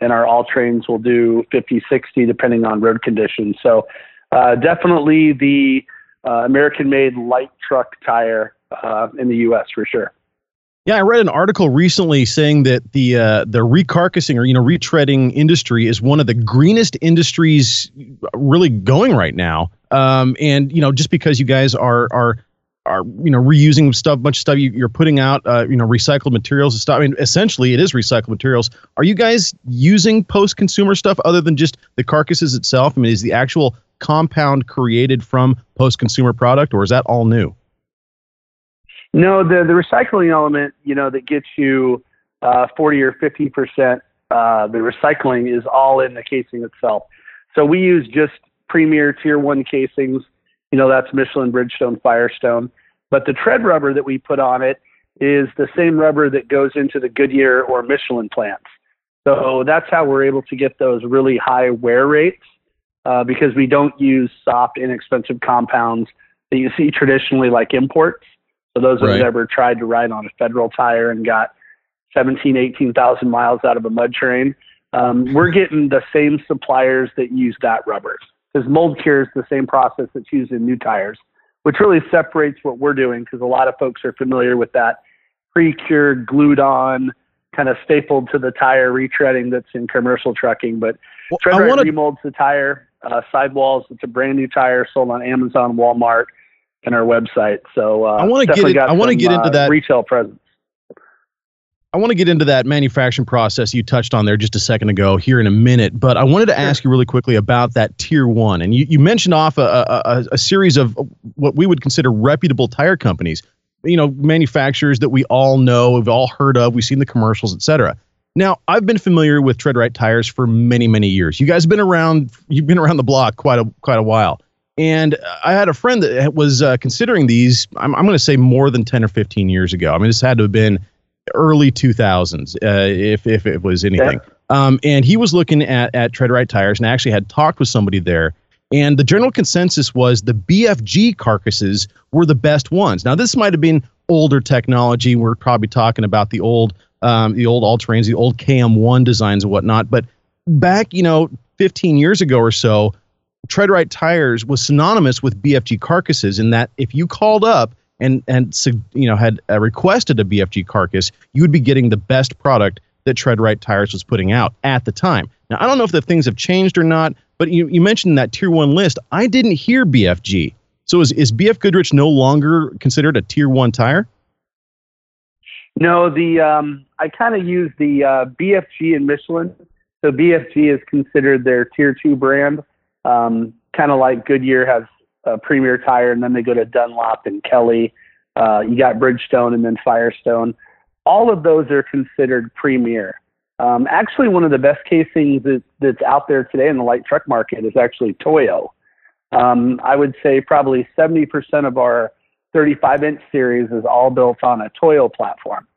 and our all trains will do fifty, sixty, depending on road conditions. So uh, definitely the uh, American-made light truck tire uh, in the U S for sure. Yeah, I read an article recently saying that the uh, the recarcassing or you know retreading industry is one of the greenest industries really going right now. Um, and you know just because you guys are are are you know reusing stuff, bunch of stuff you, you're putting out, uh, you know recycled materials and stuff. I mean, essentially it is recycled materials. Are you guys using post-consumer stuff other than just the carcasses itself? I mean, is the actual compound created from post-consumer product, or is that all new? No, the, the recycling element, you know, that gets you uh, forty or fifty percent, uh, the recycling is all in the casing itself. So we use just premier tier one casings. You know, that's Michelin, Bridgestone, Firestone. But the tread rubber that we put on it is the same rubber that goes into the Goodyear or Michelin plants. So that's how we're able to get those really high wear rates uh, because we don't use soft, inexpensive compounds that you see traditionally like imports. So those right. who've ever tried to ride on a Federal tire and got seventeen, eighteen thousand miles out of a mud train, um, we're getting the same suppliers that use that rubber. Because mold cure is the same process that's used in new tires, which really separates what we're doing because a lot of folks are familiar with that pre-cured, glued-on, kind of stapled to the tire retreading that's in commercial trucking. But well, TreadWright wanna... remolds the tire, uh, sidewalls. It's a brand-new tire sold on Amazon, Walmart, and our website. So uh, I want to get it, I want to get into uh, that retail presence. I want to get into that manufacturing process you touched on there just a second ago here in a minute, but I wanted to ask you really quickly about that tier one. And you, you mentioned off a, a, a series of what we would consider reputable tire companies, you know, manufacturers that we all know, we've all heard of, we've seen the commercials, et cetera. Now, I've been familiar with TreadWright tires for many, many years. You guys have been around, you've been around the block quite a, quite a while. And I had a friend that was uh, considering these, I'm, I'm going to say more than ten or fifteen years ago. I mean, this had to have been early two thousands, uh, if, if it was anything. Yeah. Um, and he was looking at, at TreadWright tires and actually had talked with somebody there. And the general consensus was the B F G carcasses were the best ones. Now, this might have been older technology. We're probably talking about the old um, the old all-terrains, the old K M one designs and whatnot. But back, you know, fifteen years ago or so, TreadWright tires was synonymous with B F G carcasses in that if you called up and and you know had uh, requested a B F G carcass, you would be getting the best product that TreadWright tires was putting out at the time. Now, I don't know if the things have changed or not, but you, you mentioned that tier one list. I didn't hear B F G. So is, is B F Goodrich no longer considered a tier one tire? No, the um, I kind of use the uh, B F G and Michelin. So B F G is considered their tier two brand. Um, kind of like Goodyear has a premier tire, and then they go to Dunlop and Kelly. Uh, you got Bridgestone and then Firestone. All of those are considered premier. Um, actually, one of the best casings that, that's out there today in the light truck market is actually Toyo. Um, I would say probably seventy percent of our thirty-five inch series is all built on a Toyo platform.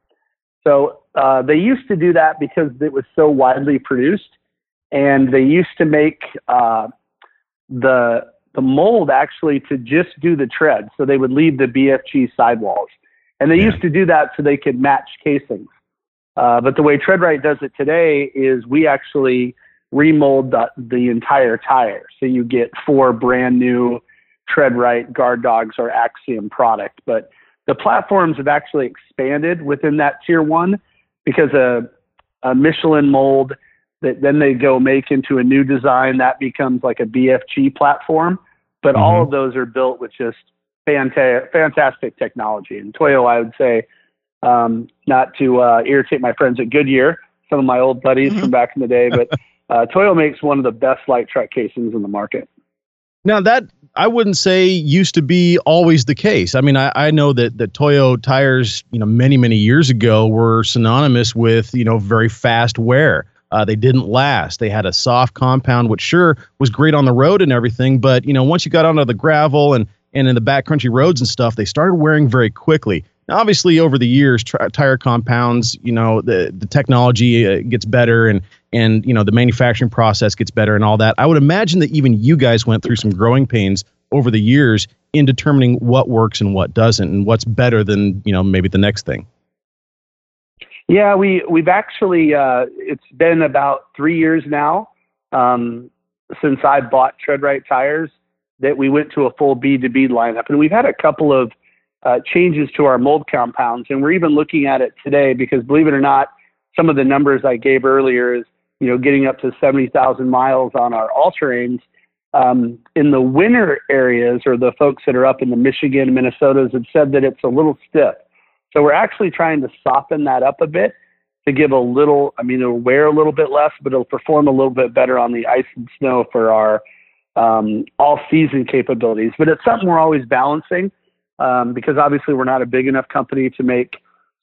So uh, they used to do that because it was so widely produced, and they used to make uh, – the the mold actually to just do the tread. So they would leave the B F G sidewalls. And they yeah. used to do that so they could match casings. Uh, but the way TreadWright does it today is we actually remold the, the entire tire. So you get four brand new TreadWright guard dogs or Axiom product. But the platforms have actually expanded within that tier one because a, a Michelin mold that then they go make into a new design that becomes like a B F G platform. But mm-hmm. all of those are built with just fanta- fantastic technology. And Toyo, I would say, um, not to uh, irritate my friends at Goodyear, some of my old buddies mm-hmm. from back in the day, but uh, Toyo makes one of the best light track casings in the market. Now that I wouldn't say used to be always the case. I mean, I, I know that the Toyo tires, you know, many, many years ago were synonymous with, you know, very fast wear. Uh, they didn't last. They had a soft compound, which sure was great on the road and everything. But, you know, once you got onto the gravel and, and in the backcountry roads and stuff, they started wearing very quickly. Now, obviously, over the years, tri- tire compounds, you know, the, the technology uh, gets better and, and, you know, the manufacturing process gets better and all that. I would imagine that even you guys went through some growing pains over the years in determining what works and what doesn't and what's better than, you know, maybe the next thing. Yeah, we, we've actually, uh, it's been about three years now um, since I bought TreadWright tires that we went to a full B to B lineup. And we've had a couple of uh, changes to our mold compounds. And we're even looking at it today because, believe it or not, some of the numbers I gave earlier is, you know, getting up to seventy thousand miles on our all-terrains. Um, in the winter areas, or the folks that are up in the Michigan, Minnesotas, have said that it's a little stiff. So we're actually trying to soften that up a bit to give a little, I mean, it'll wear a little bit less, but it'll perform a little bit better on the ice and snow for our um, all-season capabilities. But it's something we're always balancing um, because obviously we're not a big enough company to make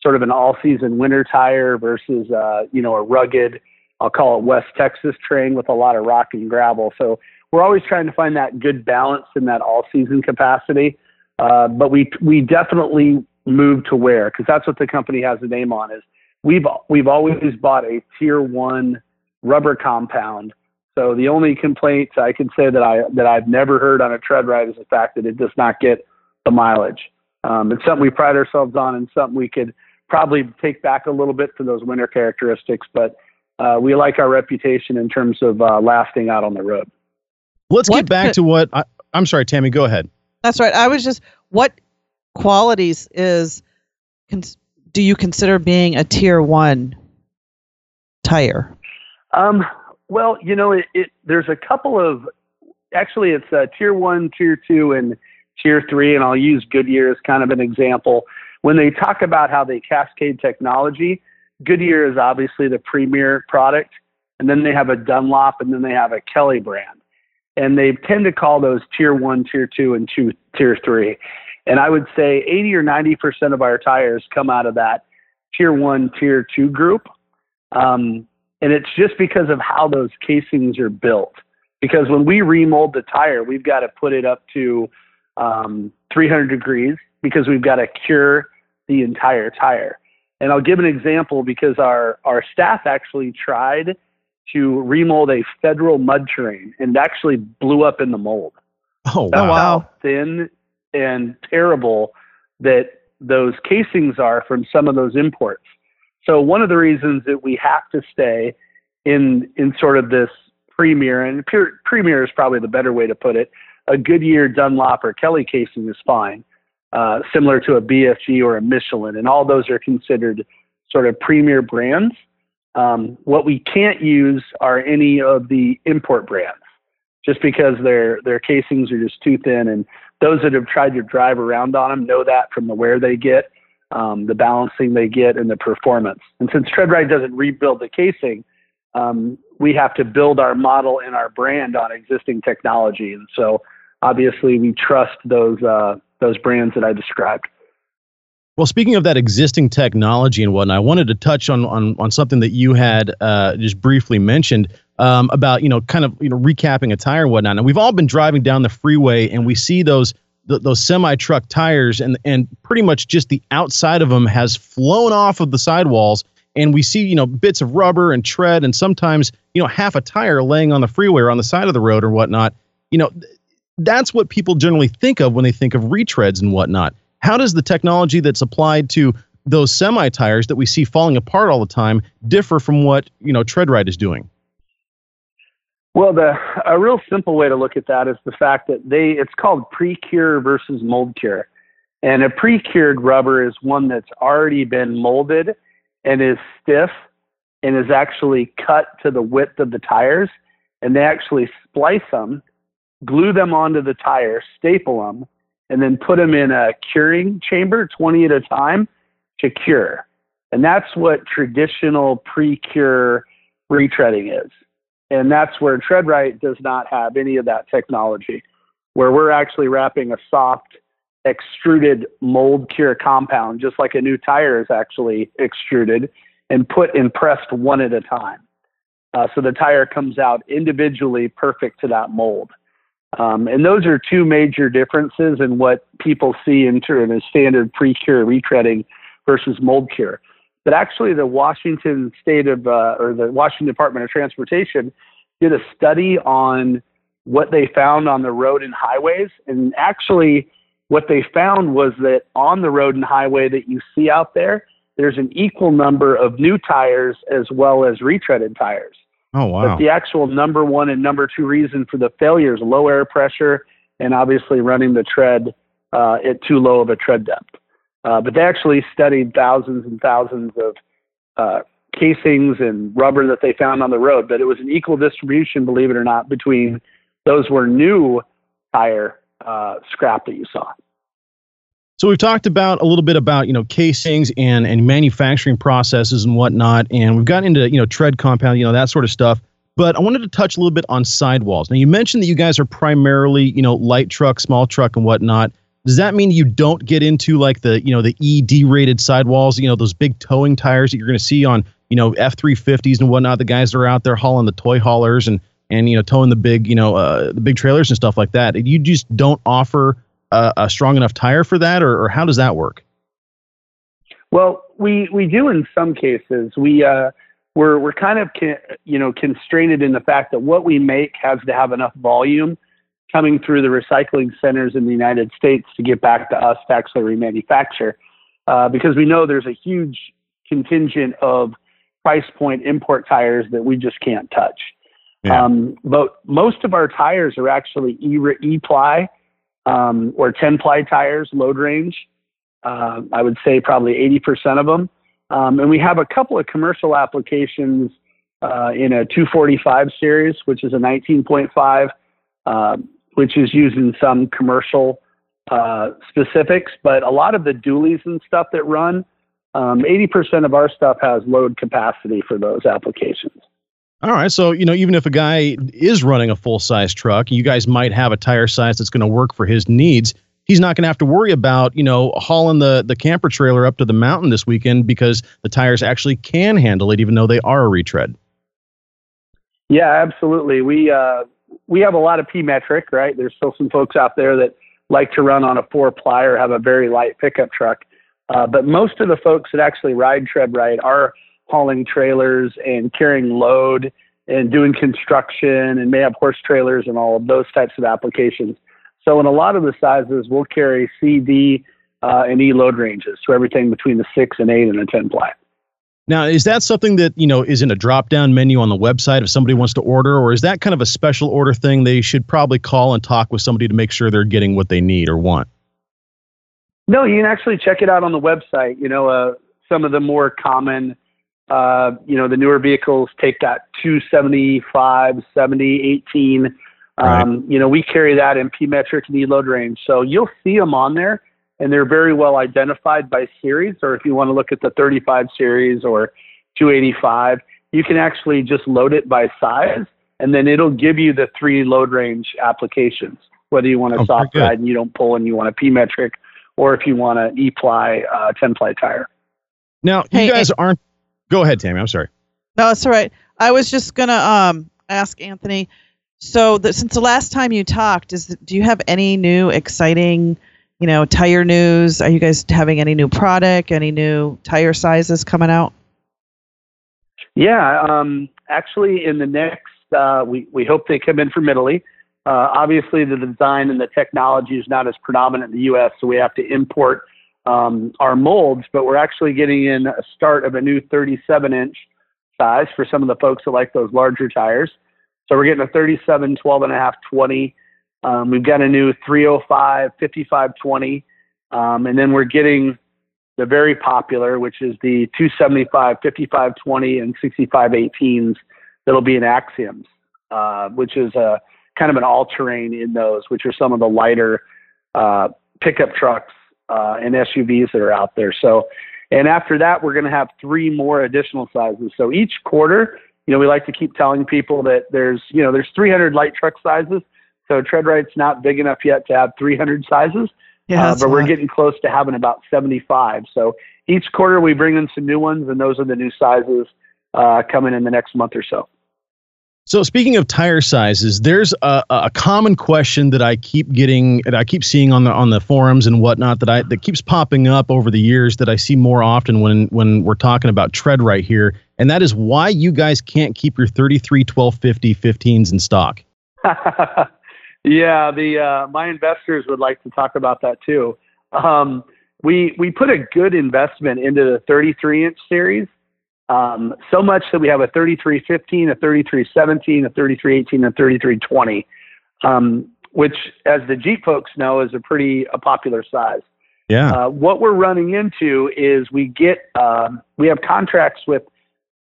sort of an all-season winter tire versus, uh, you know, a rugged, I'll call it West Texas terrain with a lot of rock and gravel. So we're always trying to find that good balance in that all-season capacity. Uh, but we we definitely move to wear, because that's what the company has a name on, is we've we've always bought a tier one rubber compound. So the only complaint I can say that I that I've never heard on a TreadWright is the fact that it does not get the mileage. Um, it's something we pride ourselves on, and something we could probably take back a little bit for those winter characteristics. But uh, we like our reputation in terms of uh, lasting out on the road. Let's what get back could, to what I, I'm sorry, Tammy. Go ahead. That's right. I was just what. qualities is cons- do you consider being a tier one tire? Um, well, you know, it, it, there's a couple of, actually it's a tier one, tier two, and tier three, and I'll use Goodyear as kind of an example. When they talk about how they cascade technology, Goodyear is obviously the premier product, and then they have a Dunlop, and then they have a Kelly brand. And they tend to call those tier one, tier two, and two, tier three. And I would say eighty or ninety percent of our tires come out of that tier one, tier two group. Um, and it's just because of how those casings are built. Because when we remold the tire, we've got to put it up to um, three hundred degrees, because we've got to cure the entire tire. And I'll give an example, because our, our staff actually tried to remold a Federal mud terrain and actually blew up in the mold. Oh, wow. That's how thin and terrible that those casings are from some of those imports. So one of the reasons that we have to stay in in sort of this premier, and premier is probably the better way to put it, a Goodyear, Dunlop, or Kelly casing is fine, uh, similar to a B F G or a Michelin, and all those are considered sort of premier brands. Um, what we can't use are any of the import brands, just because their their casings are just too thin. And those that have tried to drive around on them know that from the wear they get, um, the balancing they get, and the performance. And since TreadWright doesn't rebuild the casing, um, we have to build our model and our brand on existing technology. And so obviously we trust those uh, those brands that I described. Well, speaking of that existing technology and whatnot, I wanted to touch on on, on something that you had uh, just briefly mentioned um, about, you know, kind of, you know, recapping a tire and whatnot. And we've all been driving down the freeway and we see those th- those semi-truck tires, and and pretty much just the outside of them has flown off of the sidewalls. And we see, you know, bits of rubber and tread, and sometimes, you know, half a tire laying on the freeway or on the side of the road or whatnot. You know, th- that's what people generally think of when they think of retreads and whatnot. How does the technology that's applied to those semi-tires that we see falling apart all the time differ from what, you know, TreadWright is doing? Well, the a real simple way to look at that is the fact that they it's called pre-cure versus mold cure. And a pre-cured rubber is one that's already been molded and is stiff and is actually cut to the width of the tires. And they actually splice them, glue them onto the tire, staple them, and then put them in a curing chamber, twenty at a time, to cure. And that's what traditional pre-cure retreading is. And that's where TreadWright does not have any of that technology, where we're actually wrapping a soft extruded mold cure compound, just like a new tire is actually extruded, and put and pressed one at a time. Uh, so the tire comes out individually perfect to that mold. Um, and those are two major differences in what people see in turn as standard pre-cure retreading versus mold cure. But actually the Washington State of, uh, or the Washington Department of Transportation did a study on what they found on the road and highways. And actually what they found was that on the road and highway that you see out there, there's an equal number of new tires as well as retreaded tires. Oh, wow. But the actual number one and number two reason for the failure is low air pressure and obviously running the tread uh, at too low of a tread depth. Uh, but they actually studied thousands and thousands of uh, casings and rubber that they found on the road, but it was an equal distribution, believe it or not, between those were new tire uh, scrap that you saw. So we've talked about a little bit about, you know, casings and, and manufacturing processes and whatnot, and we've gotten into, you know, tread compound, you know, that sort of stuff. But I wanted to touch a little bit on sidewalls. Now, you mentioned that you guys are primarily, you know, light truck, small truck and whatnot. Does that mean you don't get into like the, you know, the E D rated sidewalls, you know, those big towing tires that you're going to see on, you know, F three fifties and whatnot, the guys that are out there hauling the toy haulers and, and, you know, towing the big, you know, uh, the big trailers and stuff like that? You just don't offer a, a strong enough tire for that, or, or how does that work? Well, we, we do in some cases. We, uh, we're, we're kind of, con- you know, constrained in the fact that what we make has to have enough volume coming through the recycling centers in the United States to get back to us to actually remanufacture, uh, because we know there's a huge contingent of price point import tires that we just can't touch. Yeah. Um, but most of our tires are actually E, e ply um, or ten ply tires, load range. Uh, I would say probably eighty percent of them. Um, and we have a couple of commercial applications uh, in a two forty-five series, which is a nineteen point five, uh, which is used in some commercial uh, specifics, but a lot of the dualies and stuff that run, um, eighty percent of our stuff has load capacity for those applications. All right. So, you know, even if a guy is running a full size truck, you guys might have a tire size that's going to work for his needs. He's not going to have to worry about, you know, hauling the, the camper trailer up to the mountain this weekend because the tires actually can handle it, even though they are a retread. Yeah, absolutely. We, uh, We have a lot of P metric, right? There's still some folks out there that like to run on a four ply or have a very light pickup truck. Uh, but most of the folks that actually ride TreadWright are hauling trailers and carrying load and doing construction and may have horse trailers and all of those types of applications. So in a lot of the sizes, we'll carry C, D, uh, and E load ranges. So everything between the six and eight and a ten ply. Now, is that something that, you know, is in a drop-down menu on the website if somebody wants to order, or is that kind of a special order thing they should probably call and talk with somebody to make sure they're getting what they need or want? No, you can actually check it out on the website. You know, uh, some of the more common, uh, you know, the newer vehicles take that two seventy-five, seventy, eighteen. Um, right. You know, we carry that in P metric and E load range. So you'll see them on there. And they're very well identified by series, or if you want to look at the thirty-five series or two eighty-five, you can actually just load it by size, and then it'll give you the three load range applications, whether you want a oh, soft ride and you don't pull and you want a P metric, or if you want an E-ply, uh, ten-ply tire. Now, you hey, guys aren't... Go ahead, Tammy. I'm sorry. No, that's all right. I was just going to um, ask Anthony, so the, since the last time you talked, is the, do you have any new exciting... You know, tire news? Are you guys having any new product, any new tire sizes coming out? Yeah, um, actually in the next, uh, we, we hope they come in from Italy. Uh, obviously, the design and the technology is not as predominant in the U S, so we have to import um, our molds, but we're actually getting in a start of a new thirty-seven inch size for some of the folks that like those larger tires. So we're getting a thirty-seven, twelve and a half, twenty. Um, we've got a new three oh five, fifty-five twenty, um, and then we're getting the very popular, which is the two seventy-five, fifty-five twenty, and sixty-five eighteens that'll be in Axioms, uh, which is a, kind of an all-terrain in those, which are some of the lighter uh, pickup trucks uh, and S U Vs that are out there. So, and after that, we're going to have three more additional sizes. So each quarter, you know, we like to keep telling people that there's, you know, there's three hundred light truck sizes. So TreadWright's not big enough yet to have three hundred sizes, yeah, uh, but we're getting close to having about seventy-five. So each quarter we bring in some new ones, and those are the new sizes uh, coming in the next month or so. So speaking of tire sizes, there's a, a common question that I keep getting, that I keep seeing on the on the forums and whatnot, that I that keeps popping up over the years that I see more often when when we're talking about TreadWright here, and that is why you guys can't keep your thirty-three, twelve fifty, fifteens in stock. Yeah, the uh, my investors would like to talk about that too. Um, we we put a good investment into the thirty-three inch series, um, so much that we have a thirty-three fifteen, a thirty-three seventeen, a thirty-three eighteen, and thirty-three twenty, um, which, as the Jeep folks know, is a pretty a popular size. Yeah. Uh, what we're running into is we get uh, we have contracts with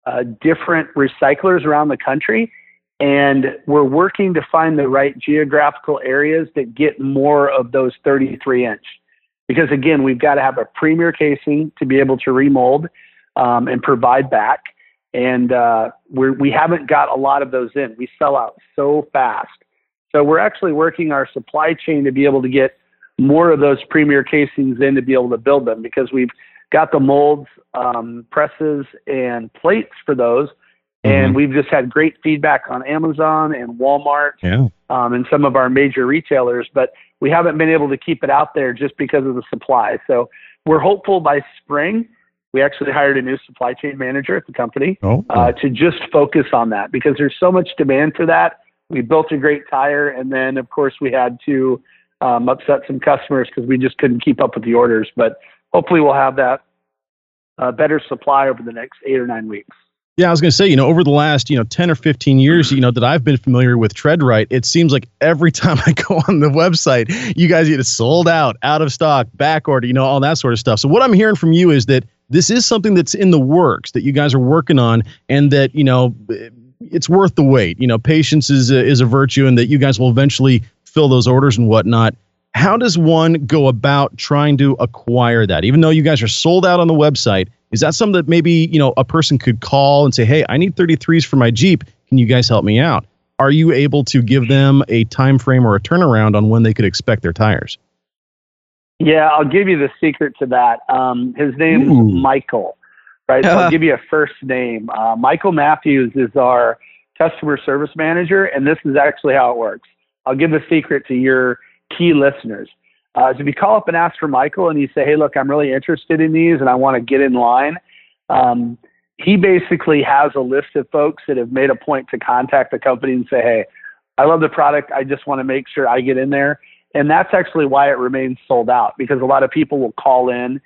uh, different recyclers around the country. And we're working to find the right geographical areas that get more of those thirty-three inch, because again, we've got to have a premier casing to be able to remold um, and provide back. And uh, we're, we haven't got a lot of those in. We sell out so fast. So we're actually working our supply chain to be able to get more of those premier casings in to be able to build them, because we've got the molds, um, presses, and plates for those. And we've just had great feedback on Amazon and Walmart, yeah. um, and some of our major retailers, but we haven't been able to keep it out there just because of the supply. So we're hopeful by spring. We actually hired a new supply chain manager at the company oh. uh, to just focus on that, because there's so much demand for that. We built a great tire, and then, of course, we had to um, upset some customers because we just couldn't keep up with the orders. But hopefully we'll have that uh, better supply over the next eight or nine weeks. Yeah, I was going to say, you know, over the last, you know, ten or fifteen years, you know, that I've been familiar with TreadWright, it seems like every time I go on the website, you guys get it sold out, out of stock, back order, you know, all that sort of stuff. So what I'm hearing from you is that this is something that's in the works, that you guys are working on, and that, you know, it's worth the wait. You know, patience is a, is a virtue, and that you guys will eventually fill those orders and whatnot. How does one go about trying to acquire that? Even though you guys are sold out on the website, is that something that maybe, you know, a person could call and say, hey, I need thirty-threes for my Jeep. Can you guys help me out? Are you able to give them a time frame or a turnaround on when they could expect their tires? Yeah, I'll give you the secret to that. Um, his name Ooh. is Michael, right? So I'll give you a first name. Uh, Michael Matthews is our customer service manager, and this is actually how it works. I'll give the secret to your key listeners. Uh, so if you call up and ask for Michael and you say, hey, look, I'm really interested in these and I want to get in line. Um, he basically has a list of folks that have made a point to contact the company and say, hey, I love the product. I just want to make sure I get in there. And that's actually why it remains sold out, because a lot of people will call in,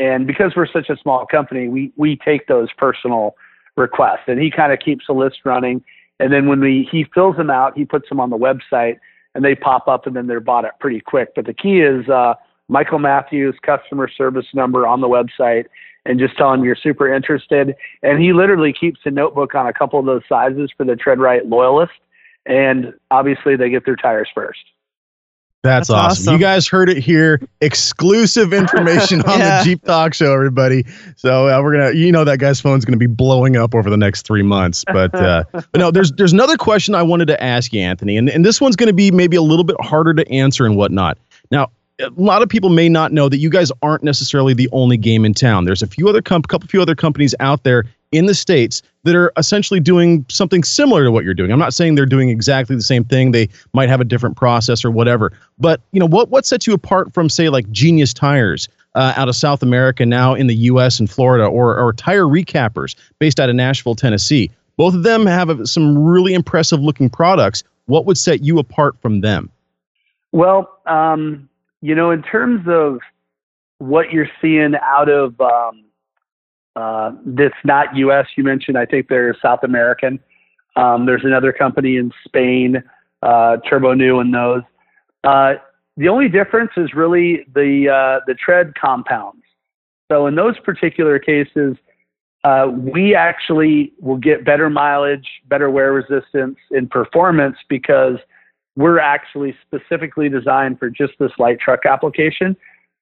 and because we're such a small company, we, we take those personal requests, and he kind of keeps a list running. And then when we, he fills them out, he puts them on the website, and they pop up, and then they're bought up pretty quick. But the key is uh, Michael Matthews, customer service number on the website, and just tell him you're super interested. And he literally keeps a notebook on a couple of those sizes for the TreadWright loyalists. And obviously they get their tires first. That's, That's awesome. awesome. You guys heard it here. Exclusive information on yeah. the Jeep Talk Show, everybody. So uh, we're going to, you know, that guy's phone's going to be blowing up over the next three months. But, uh, but no, there's, there's another question I wanted to ask you, Anthony. And, and this one's going to be maybe a little bit harder to answer and whatnot. Now, a lot of people may not know that you guys aren't necessarily the only game in town. There's a few other comp- couple few other companies out there in the States that are essentially doing something similar to what you're doing. I'm not saying they're doing exactly the same thing. They might have a different process or whatever. But you know what? What sets you apart from, say, like Genius Tires uh, out of South America, now in the U S and Florida, or or Tire Recappers based out of Nashville, Tennessee? Both of them have a, some really impressive looking products. What would set you apart from them? Well, um, you know, in terms of what you're seeing out of um, Uh, that's not U S. You mentioned, I think they're South American. Um, there's another company in Spain, uh, Turbo New, and those. Uh, the only difference is really the uh, the tread compounds. So in those particular cases, uh, we actually will get better mileage, better wear resistance, and performance, because we're actually specifically designed for just this light truck application.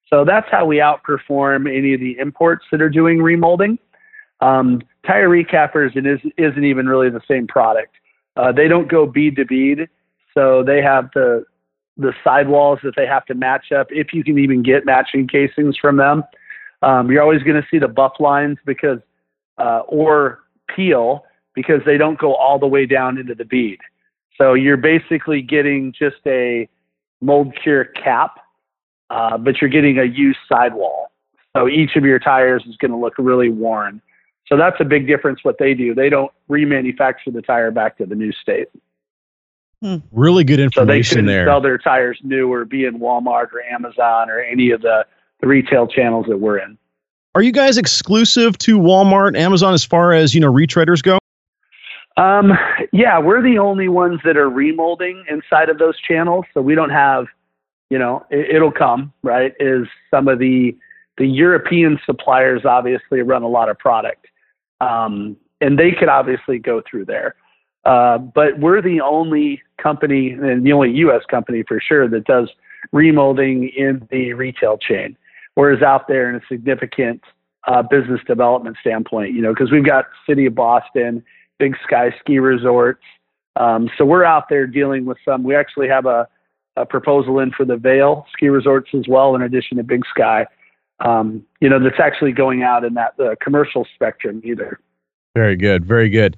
So that's how we outperform any of the imports that are doing remolding. Um, Tire Recappers it is, isn't even really the same product. Uh, they don't go bead to bead, so they have the the sidewalls that they have to match up, if you can even get matching casings from them. Um, you're always going to see the buff lines because uh, or peel because they don't go all the way down into the bead. So you're basically getting just a mold cure cap, uh, but you're getting a used sidewall. So each of your tires is going to look really worn. So that's a big difference what they do. They don't remanufacture the tire back to the new state. Hmm. Really good information so they there. Sell their tires new or be in Walmart or Amazon or any of the, the retail channels that we're in. Are you guys exclusive to Walmart, Amazon, as far as, you know, retreaders go? Um, yeah, we're the only ones that are remolding inside of those channels. So we don't have, you know, it, it'll come, right? Is some of the, the European suppliers obviously run a lot of product. Um, and they could obviously go through there. Uh, but we're the only company and the only U S company for sure that does remolding in the retail chain, whereas out there in a significant uh, business development standpoint, you know, because we've got City of Boston, Big Sky Ski Resorts. Um, so we're out there dealing with some. We actually have a, a proposal in for the Vail Ski Resorts as well, in addition to Big Sky. Um, you know, that's actually going out in that uh, commercial spectrum either. Very good. Very good.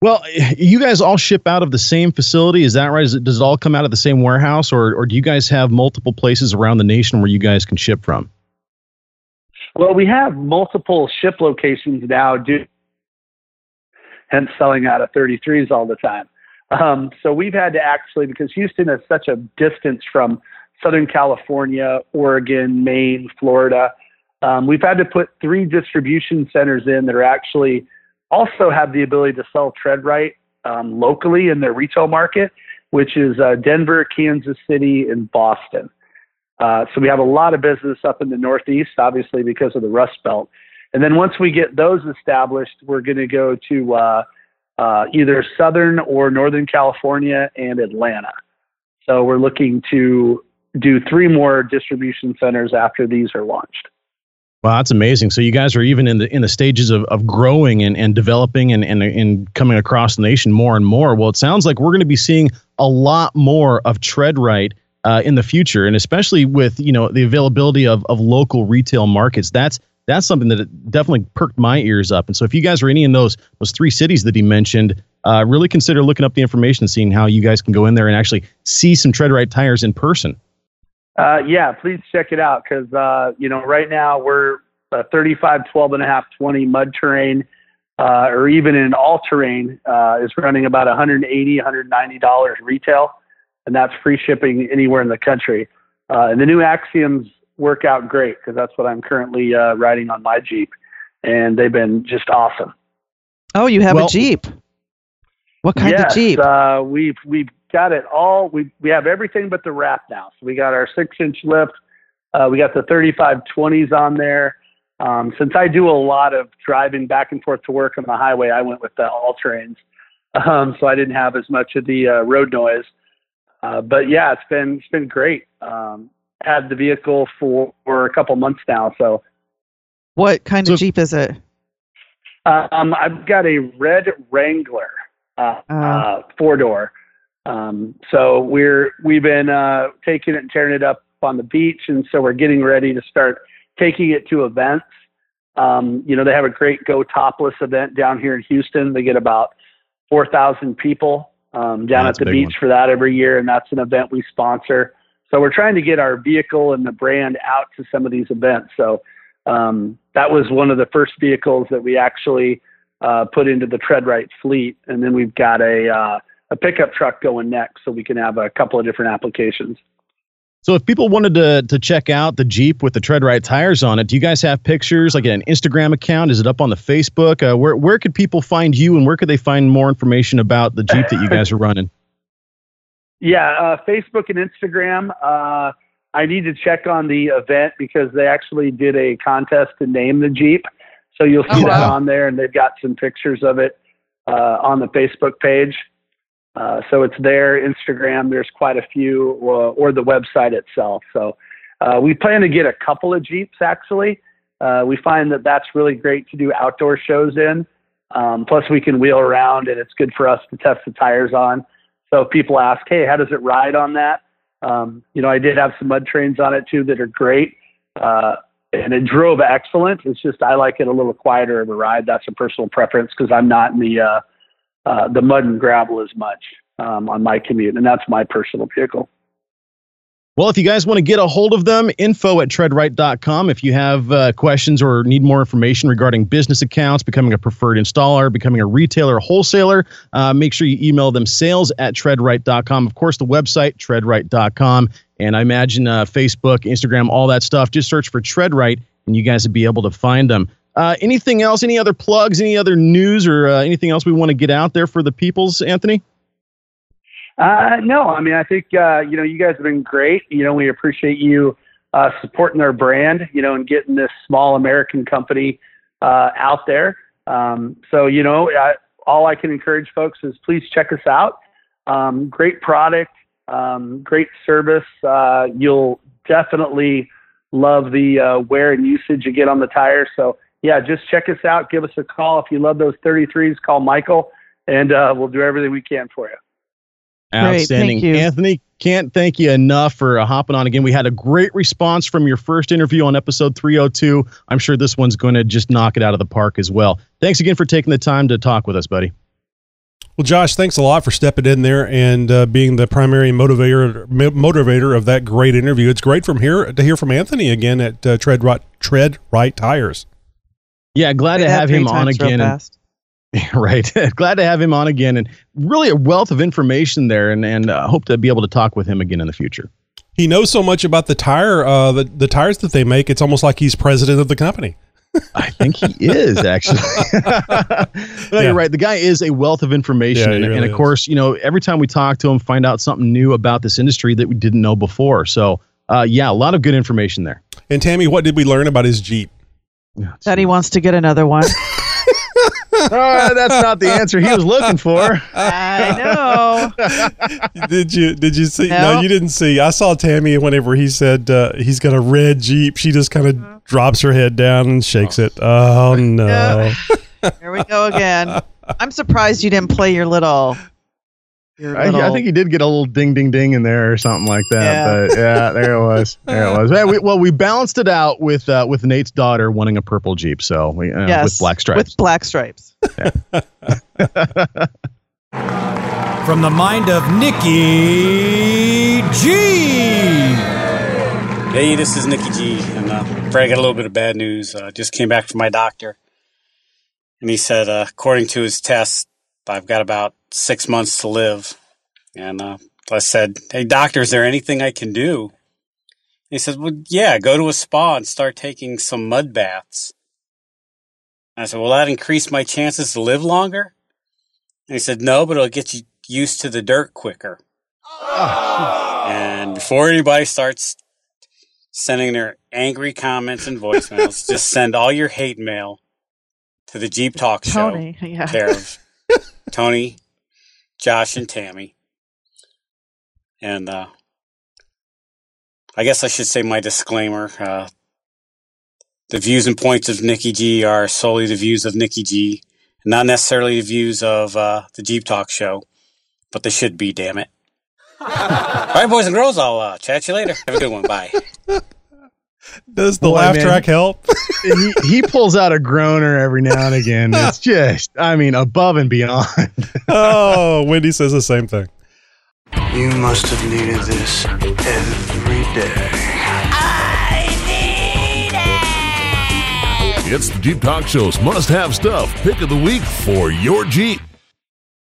Well, you guys all ship out of the same facility. Is that right? Is it, does it all come out of the same warehouse, or, or do you guys have multiple places around the nation where you guys can ship from? Well, we have multiple ship locations now, due, hence selling out of thirty-threes all the time. Um, so we've had to actually, because Houston is such a distance from Southern California, Oregon, Maine, Florida, um, we've had to put three distribution centers in that are actually also have the ability to sell TreadWright um, locally in their retail market, which is uh, Denver, Kansas City, and Boston. Uh, so we have a lot of business up in the Northeast, obviously because of the Rust Belt. And then once we get those established, we're going to go to uh, uh, either Southern or Northern California and Atlanta. So we're looking to do three more distribution centers after these are launched. Wow, that's amazing. So you guys are even in the in the stages of, of growing and, and developing and, and, and coming across the nation more and more. Well, it sounds like we're going to be seeing a lot more of TreadWright uh, in the future, and especially with, you know, the availability of, of local retail markets. That's that's something that definitely perked my ears up. And so if you guys are any in those those three cities that he mentioned, uh, really consider looking up the information and seeing how you guys can go in there and actually see some TreadWright tires in person. Uh, yeah, please check it out because, uh, you know, right now we're uh, thirty-five, twelve and a half, twenty mud terrain uh, or even in all terrain uh, is running about one hundred eighty dollars, one hundred ninety dollars retail, and that's free shipping anywhere in the country. Uh, and the new Axioms work out great because that's what I'm currently uh, riding on my Jeep, and they've been just awesome. Oh, you have well, a Jeep. What kind yes, of Jeep? Uh, we've, we've, Got it all. We we have everything but the wrap now. So we got our six-inch lift. Uh, we got the thirty-five twenties on there. Um, since I do a lot of driving back and forth to work on the highway, I went with the all-terrains. Um, so I didn't have as much of the uh, road noise. Uh, but, yeah, it's been it's been great. Um, had the vehicle for, for a couple months now. So, what kind so, of Jeep is it? Uh, um, I've got a red Wrangler uh, uh. Uh, four-door. Um, so we're, we've been, uh, taking it and tearing it up on the beach. And so we're getting ready to start taking it to events. Um, you know, they have a great Go Topless event down here in Houston. They get about four thousand people, um, down at the beach for that every year. And that's an event we sponsor. So we're trying to get our vehicle and the brand out to some of these events. So, um, that was one of the first vehicles that we actually, uh, put into the TreadWright fleet. And then we've got a, uh, a pickup truck going next, so we can have a couple of different applications. So if people wanted to to check out the Jeep with the TreadWright tires on it, do you guys have pictures, like an Instagram account? Is it up on the Facebook? Uh, where where could people find you, and where could they find more information about the Jeep that you guys are running? Yeah, uh, Facebook and Instagram. Uh, I need to check on the event because they actually did a contest to name the Jeep. So you'll see oh, that wow. on there, and they've got some pictures of it uh, on the Facebook page. Uh, so it's there, Instagram, there's quite a few, uh, or the website itself. So uh, we plan to get a couple of Jeeps, actually. Uh, we find that that's really great to do outdoor shows in. Um, plus we can wheel around and it's good for us to test the tires on. So if people ask, hey, how does it ride on that? Um, you know, I did have some mud trains on it too that are great. Uh, and it drove excellent. It's just, I like it a little quieter of a ride. That's a personal preference because I'm not in the, uh, uh, the mud and gravel as much, um, on my commute. And that's my personal vehicle. Well, if you guys want to get a hold of them, info at treadwright dot com. If you have uh, questions or need more information regarding business accounts, becoming a preferred installer, becoming a retailer or wholesaler, uh, make sure you email them sales at treadwright dot com. Of course, the website, treadwright dot com. And I imagine uh, Facebook, Instagram, all that stuff. Just search for TreadWright, and you guys will be able to find them. Uh, anything else? Any other plugs? Any other news or uh, anything else we want to get out there for the peoples, Anthony? Uh, no, I mean, I think, uh, you know, you guys have been great. You know, we appreciate you, uh, supporting our brand, you know, and getting this small American company, uh, out there. Um, so, you know, I, all I can encourage folks is please check us out. Um, great product, um, great service. Uh, you'll definitely love the, uh, wear and usage you get on the tires. So yeah, just check us out. Give us a call. If you love those thirty-threes, call Michael and, uh, we'll do everything we can for you. Outstanding. Great, Anthony, can't thank you enough for uh, hopping on again. We had a great response from your first interview on episode three oh two. I'm sure this one's going to just knock it out of the park as well. Thanks again for taking the time to talk with us, buddy. Well, Josh, thanks a lot for stepping in there and uh, being the primary motivator motivator of that great interview. It's great from here to hear from Anthony again at uh, TreadWright TreadWright Tires. Yeah, glad they to have him on again. Right. Glad to have him on again, and really a wealth of information there, and and uh, hope to be able to talk with him again in the future. He knows so much about the tire, uh, the, the tires that they make. It's almost like he's president of the company. I think he is, actually. But yeah. You're right. The guy is a wealth of information. Yeah, and, really and of course, is. You know, every time we talk to him, find out something new about this industry that we didn't know before. So, uh, yeah, a lot of good information there. And Tammy, what did we learn about his Jeep? That he wants to get another one. Oh, that's not the answer he was looking for. I know. Did you did you see? No. No, you didn't see. I saw Tammy whenever he said uh, he's got a red Jeep. She just kind of mm-hmm. drops her head down and shakes oh. it. Oh, no. no. Here we go again. I'm surprised you didn't play your little... Your little... I, I think he did get a little ding, ding, ding in there or something like that. Yeah. But yeah, there it was. There it was. Well, we, well, we balanced it out with uh, with Nate's daughter wanting a purple Jeep. So we uh, yes, with black stripes. With black stripes. Yeah. From the mind of Nikki G. Hey, this is Nikki G. And uh, Fred got a little bit of bad news. I uh, just came back from my doctor. And he said, uh, according to his test, I've got about six months to live. And uh, I said, hey, doctor, is there anything I can do? And he said, well, yeah, go to a spa and start taking some mud baths. And I said, will that increase my chances to live longer? And he said, no, but it'll get you used to the dirt quicker. Oh. And before anybody starts sending their angry comments and voicemails, just send all your hate mail to the Jeep Talk Tony, Show. Yeah. Care of Tony, Josh, and Tammy. And uh, I guess I should say my disclaimer. Uh, the views and points of Nikki G are solely the views of Nikki G, not necessarily the views of uh, the Jeep Talk Show, but they should be, damn it. All right, boys and girls, I'll uh, chat you later. Have a good one. Bye. Does the Boy, laugh man. track help? he, he pulls out a groaner every now and again. It's just, I mean, above and beyond. Oh, Wendy says the same thing. You must have needed this every day. I need it! It's the Jeep Talk Show's must-have stuff. Pick of the week for your Jeep.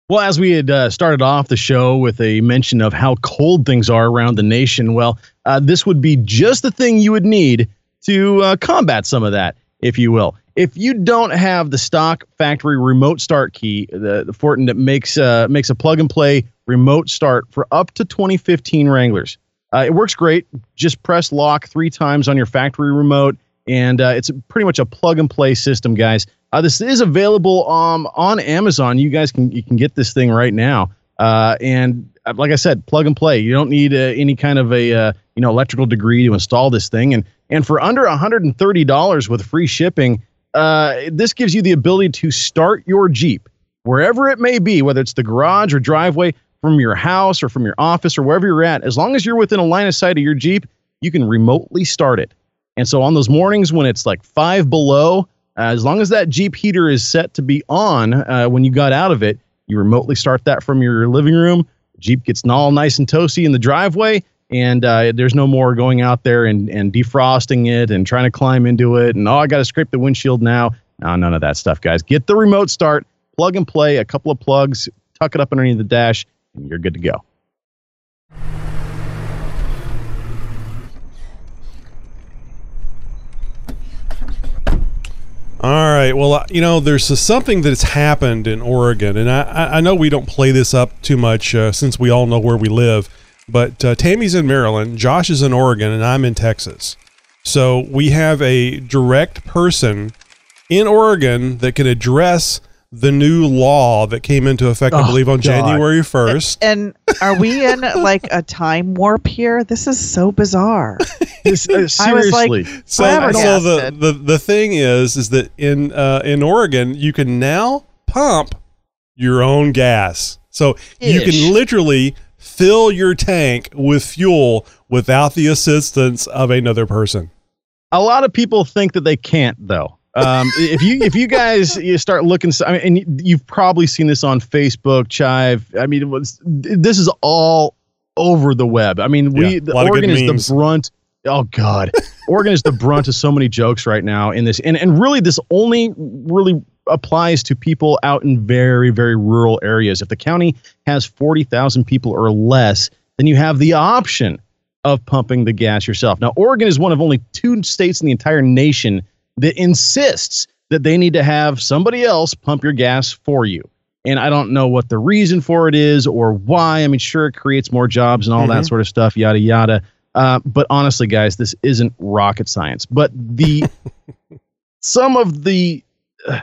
Well, as we had uh, started off the show with a mention of how cold things are around the nation, well, uh, this would be just the thing you would need to uh, combat some of that, if you will. If you don't have the stock factory remote start key, the, the Fortin that makes uh, makes a plug-and-play remote start for up to twenty fifteen Wranglers. Uh, it works great. Just press lock three times on your factory remote, and uh, it's pretty much a plug-and-play system, guys. Uh, this is available um, on Amazon. You guys can you can get this thing right now. Uh, and uh, like I said, plug and play. You don't need uh, any kind of a uh, you know electrical degree to install this thing. And and for under one hundred thirty dollars with free shipping, uh, this gives you the ability to start your Jeep wherever it may be, whether it's the garage or driveway, from your house or from your office or wherever you're at. As long as you're within a line of sight of your Jeep, you can remotely start it. And so on those mornings when it's like five below, uh, as long as that Jeep heater is set to be on uh, when you got out of it, you remotely start that from your living room. Jeep gets all nice and toasty in the driveway, and uh, there's no more going out there and, and defrosting it and trying to climb into it. And, oh, I got to scrape the windshield now. No, none of that stuff, guys. Get the remote start, plug and play, a couple of plugs, tuck it up underneath the dash, and you're good to go. All right. Well, you know, there's something that's happened in Oregon, and I, I know we don't play this up too much uh, since we all know where we live, but uh, Tammy's in Maryland, Josh is in Oregon, and I'm in Texas. So we have a direct person in Oregon that can address the new law that came into effect, oh, I believe, on God. January first. And, and are we in like a time warp here? This is so bizarre. This, uh, seriously. I was like, so, so the, the, the thing is, is that in, uh, in Oregon, you can now pump your own gas. So Ish. you can literally fill your tank with fuel without the assistance of another person. A lot of people think that they can't, though. um, if you if you guys you start looking, I mean, and you've probably seen this on Facebook, Chive. I mean, it was, this is all over the web. I mean, we yeah, the, Oregon is memes. the brunt. Oh God, Oregon is the brunt of so many jokes right now in this, and and really this only really applies to people out in very very rural areas. If the county has forty thousand people or less, then you have the option of pumping the gas yourself. Now, Oregon is one of only two states in the entire nation that insists that they need to have somebody else pump your gas for you. And I don't know what the reason for it is or why. I mean, sure, it creates more jobs and all mm-hmm. that sort of stuff, yada, yada. Uh, but honestly, guys, this isn't rocket science. But the some of the uh,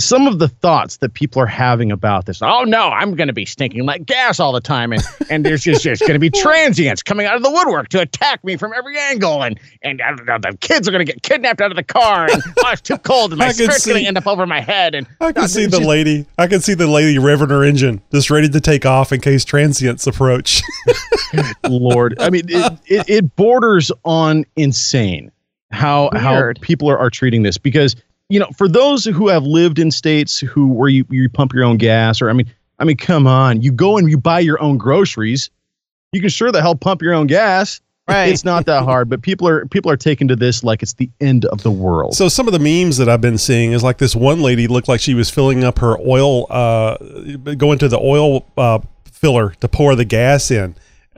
some of the thoughts that people are having about this, oh, no, I'm going to be stinking like gas all the time. And, and there's just, just going to be transients coming out of the woodwork to attack me from every angle. And, and I don't know, the kids are going to get kidnapped out of the car. And oh, it's too cold. And my skirt's going to end up over my head. And I can uh, see the just, lady. I can see the lady revving her engine, just ready to take off in case transients approach. Lord. I mean, it, it, it borders on insane how, how people are, are treating this, because you know, for those who have lived in states who where you, you pump your own gas, or I mean, I mean, come on, you go and you buy your own groceries. You can sure the hell pump your own gas. Right. It's not that hard, but people are people are taking to this like it's the end of the world. So some of the memes that I've been seeing is like this one lady looked like she was filling up her oil, uh, going to the oil uh, filler to pour the gas in.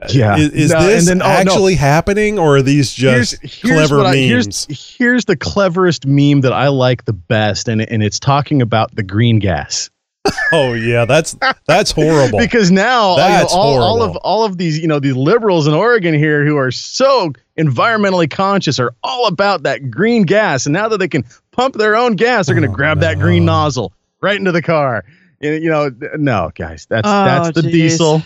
Yeah, is, is no, this then, oh, actually no. happening, or are these just here's, here's clever memes? I, here's, here's the cleverest meme that I like the best, and and it's talking about the green gas. Oh yeah, that's that's horrible. Because now that's you know, all, all of all of these you know these liberals in Oregon here who are so environmentally conscious are all about that green gas, and now that they can pump their own gas, they're going to oh, grab no. that green nozzle right into the car. And, you know, no guys, that's oh, that's the geez. diesel.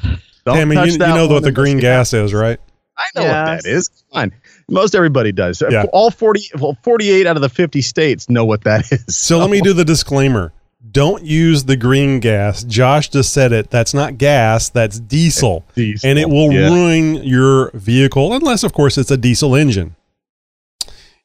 Tammy, you, you know what the green gas is, right? I know yes. what that is. Come on. Most everybody does. Yeah. All forty, well, forty-eight out of the fifty states know what that is. So, so let me do the disclaimer. Don't use the green gas. Josh just said it. That's not gas. That's diesel. diesel. And it will yeah. ruin your vehicle, unless, of course, it's a diesel engine.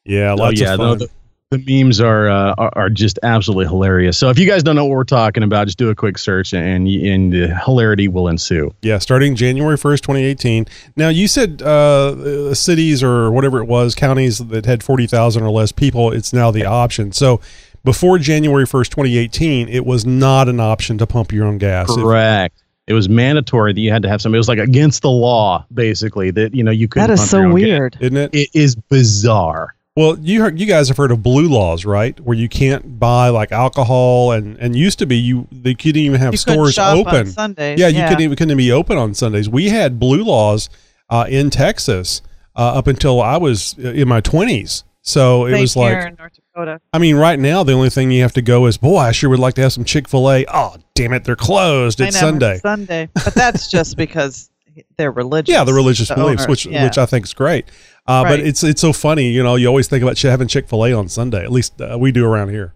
Yeah, lots oh, yeah, of fun. No, the, the memes are, uh, are are just absolutely hilarious. So if you guys don't know what we're talking about, just do a quick search, and and uh, hilarity will ensue. Yeah, starting January first, twenty eighteen. Now, you said uh, cities or whatever it was, counties that had forty thousand or less people, it's now the option. So before January first, twenty eighteen, it was not an option to pump your own gas. Correct. If, it was mandatory that you had to have somebody. It was like against the law, basically, that you know you couldn't pump your own gas. That is so weird. Isn't it? It is bizarre. Well, you heard, you guys have heard of blue laws, right? Where you can't buy like alcohol, and, and used to be you they couldn't even have you stores shop open on Sundays. Yeah, you yeah. couldn't even couldn't be open on Sundays. We had blue laws uh, in Texas uh, up until I was in my twenties. So it Saint was like, in North Dakota. I mean, right now the only thing you have to go is, boy, I sure would like to have some Chick-fil-A. Oh, damn it, they're closed. It's I know, Sunday. It's Sunday, but that's just because they're religious. Yeah, the religious the beliefs, owner. which yeah. which I think is great. Uh, right. But it's it's so funny, you know. You always think about having Chick-fil-A on Sunday. At least uh, we do around here.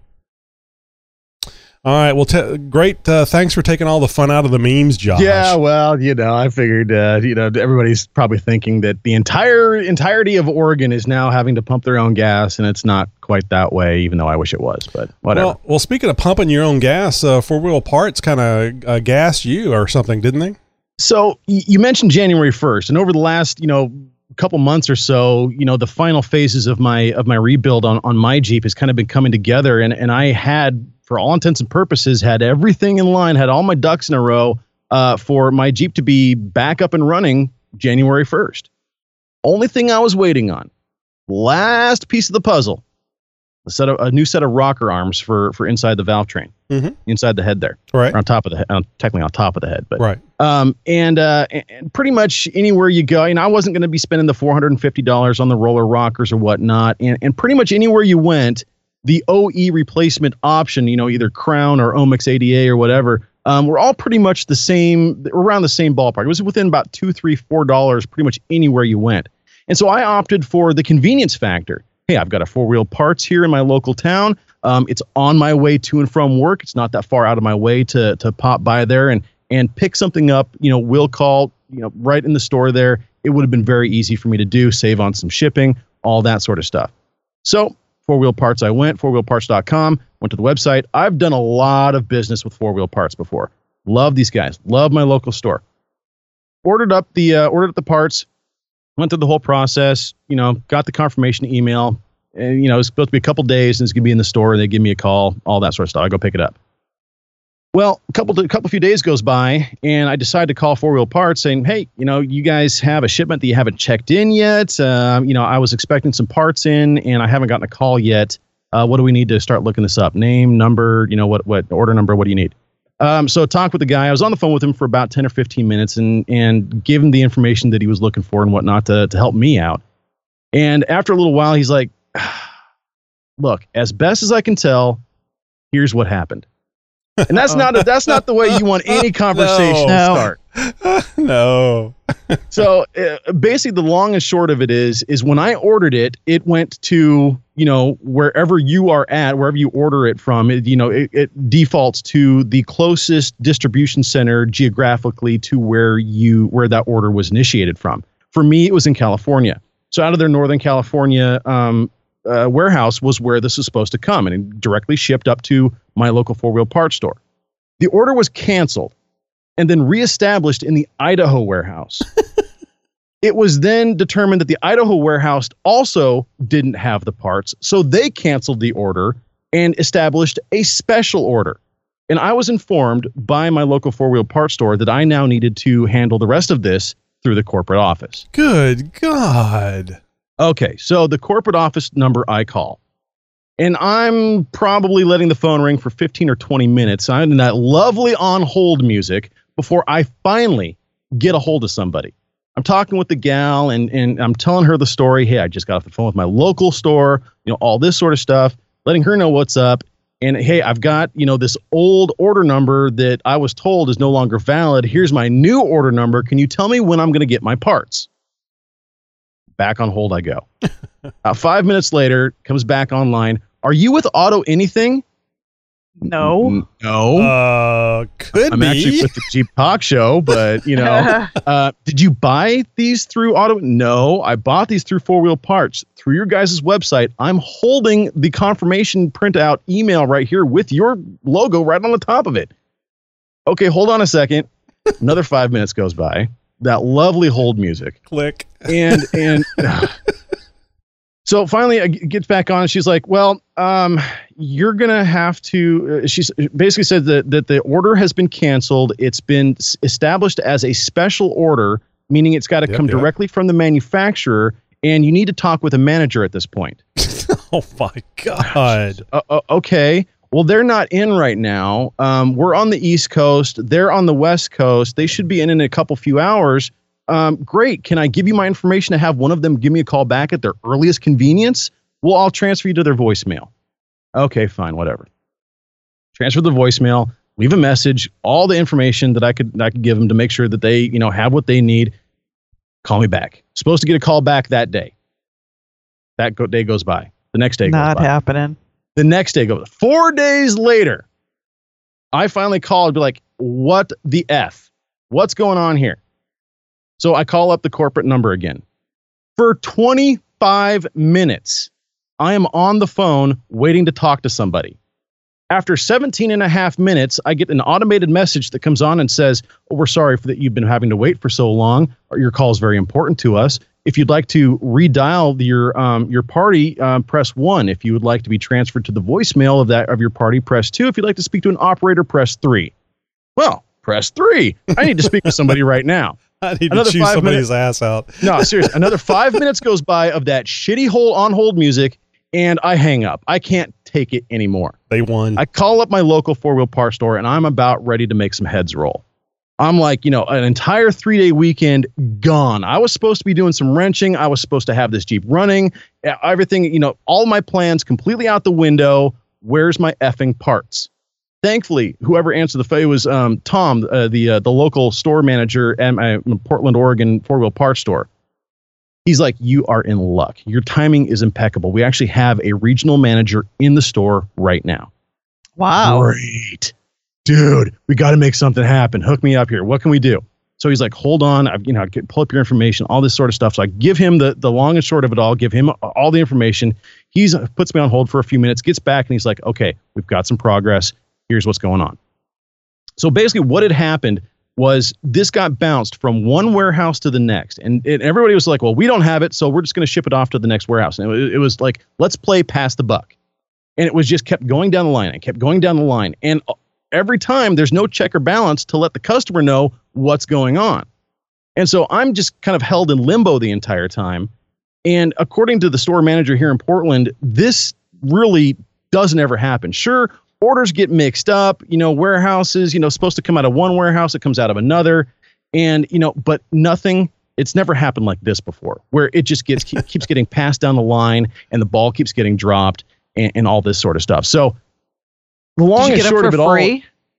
All right. Well, t- great. Uh, thanks for taking all the fun out of the memes, Josh. Yeah. Well, you know, I figured, uh, you know, everybody's probably thinking that the entire entirety of Oregon is now having to pump their own gas, and it's not quite that way, even though I wish it was, but whatever. Well, well speaking of pumping your own gas, uh, Four Wheel Parts kind of uh, gassed you or something, didn't they? So y- you mentioned January first, and over the last, you know, couple months or so, you know, the final phases of my of my rebuild on on my Jeep has kind of been coming together, and and I had, for all intents and purposes, had everything in line, had all my ducks in a row uh, for my Jeep to be back up and running January first. Only thing I was waiting on, last piece of the puzzle, a set of a new set of rocker arms for for inside the valve train, mm-hmm. inside the head there, right, or on top of the head, technically on top of the head, but right. Um, and uh, and pretty much anywhere you go, and I wasn't going to be spending the four hundred fifty dollars on the roller rockers or whatnot, and and pretty much anywhere you went, the O E replacement option, you know, either Crown or Omix A D A or whatever, um, were all pretty much the same, around the same ballpark. It was within about two, three, four dollars pretty much anywhere you went. And so I opted for the convenience factor. Hey, I've got a Four Wheel Parts here in my local town. Um, it's on my way to and from work. It's not that far out of my way to to pop by there and and pick something up. You know, will call, you know, right in the store there. It would have been very easy for me to do, save on some shipping, all that sort of stuff. So Four Wheel Parts, I went, four wheel parts dot com, went to the website. I've done a lot of business with Four Wheel Parts before. Love these guys. Love my local store. Ordered up the uh, ordered up the parts, went through the whole process, you know, got the confirmation email, and, you know, it's supposed to be a couple days and it's going to be in the store. They give me a call, all that sort of stuff. I go pick it up. Well, a couple a couple few days goes by, and I decide to call Four Wheel Parts saying, hey, you know, you guys have a shipment that you haven't checked in yet. Um, you know, I was expecting some parts in, and I haven't gotten a call yet. Uh, what do we need to start looking this up? Name, number, you know, what what order number, what do you need? Um, so talk with the guy. I was on the phone with him for about ten or fifteen minutes and and give him the information that he was looking for and whatnot to to help me out. And after a little while, he's like, look, as best as I can tell, here's what happened. And that's not a, that's not the way you want any conversation no. to start. No. So uh, basically, the long and short of it is, is when I ordered it, it went to, you know, wherever you are at, wherever you order it from, it, you know, it, it defaults to the closest distribution center geographically to where you where that order was initiated from. For me, it was in California. So out of their Northern California um, uh, warehouse was where this was supposed to come, and it directly shipped up to my local four-wheel parts store. The order was canceled and then reestablished in the Idaho warehouse. It was then determined that the Idaho warehouse also didn't have the parts, so they canceled the order and established a special order. And I was informed by my local four-wheel parts store that I now needed to handle the rest of this through the corporate office. Good God. Okay, so the corporate office number I call. And I'm probably letting the phone ring for fifteen or twenty minutes in that lovely on-hold music before I finally get a hold of somebody. I'm talking with the gal, and and I'm telling her the story. Hey, I just got off the phone with my local store, you know, all this sort of stuff, letting her know what's up. And, hey, I've got, you know, this old order number that I was told is no longer valid. Here's my new order number. Can you tell me when I'm going to get my parts? Back on hold I go. About five minutes later, comes back online. Are you with Auto Anything? No. No. Uh, could I'm be. I'm actually with the Jeep Talk Show, but, you know. uh, did you buy these through Auto? No, I bought these through Four Wheel Parts. Through your guys' website, I'm holding the confirmation printout email right here with your logo right on the top of it. Okay, hold on a second. Another five minutes goes by. That lovely hold music. Click. And, and... So finally, it gets back on. And she's like, well, um, you're going to have to. Uh, she basically said that, that the order has been canceled. It's been s- established as a special order, meaning it's got to yep, come yep. directly from the manufacturer. And you need to talk with a manager at this point. Oh, my God. Uh, uh, okay. Well, they're not in right now. Um, we're on the East Coast. They're on the West Coast. They should be in in a couple few hours. Um, great. Can I give you my information to have one of them give me a call back at their earliest convenience? Well, I'll transfer you to their voicemail. Okay, fine, whatever. Transfer the voicemail, leave a message, all the information that I could that I could give them to make sure that they, you know, have what they need. Call me back. Supposed to get a call back that day. That go- day goes by. The next day goes by. Not happening. The next day goes by. Four days later, I finally called, be like, what the F? What's going on here? So I call up the corporate number again. For twenty-five minutes, I am on the phone waiting to talk to somebody. After seventeen and a half minutes, I get an automated message that comes on and says, oh, we're sorry for that you've been having to wait for so long. Your call is very important to us. If you'd like to redial your um, your party, um, press one. If you would like to be transferred to the voicemail of that of your party, press two. If you'd like to speak to an operator, press three. Well, press three. I need to speak to somebody right now. I need another to chew somebody's minutes. ass out. No, seriously. Another five minutes goes by of that shitty hole on hold music, and I hang up. I can't take it anymore. They won. I call up my local Four Wheel Parts store, and I'm about ready to make some heads roll. I'm like, you know, an entire three day weekend gone. I was supposed to be doing some wrenching. I was supposed to have this Jeep running. Everything, you know, all my plans completely out the window. Where's my effing parts? Thankfully, whoever answered the phone was um, Tom, uh, the uh, the local store manager at my Portland, Oregon Four Wheel Parts store. He's like, you are in luck. Your timing is impeccable. We actually have a regional manager in the store right now. Wow. Great. Dude, we got to make something happen. Hook me up here. What can we do? So he's like, hold on. I've, you know, get, pull up your information, all this sort of stuff. So I give him the the long and short of it all, give him all the information. He's uh, puts me on hold for a few minutes, gets back, and he's like, okay, we've got some progress. Here's what's going on. So basically what had happened was this got bounced from one warehouse to the next. And, and everybody was like, well, we don't have it, so we're just going to ship it off to the next warehouse. And it, it was like, let's play pass the buck. And it was just kept going down the line. It kept going down the line. And uh, every time there's no check or balance to let the customer know what's going on. And so I'm just kind of held in limbo the entire time. And according to the store manager here in Portland, this really doesn't ever happen. Sure, orders get mixed up, you know, warehouses, you know, supposed to come out of one warehouse, it comes out of another. And, you know, but nothing, it's never happened like this before, where it just gets keep, keeps getting passed down the line and the ball keeps getting dropped and, and all this sort of stuff. So the long and short of it all.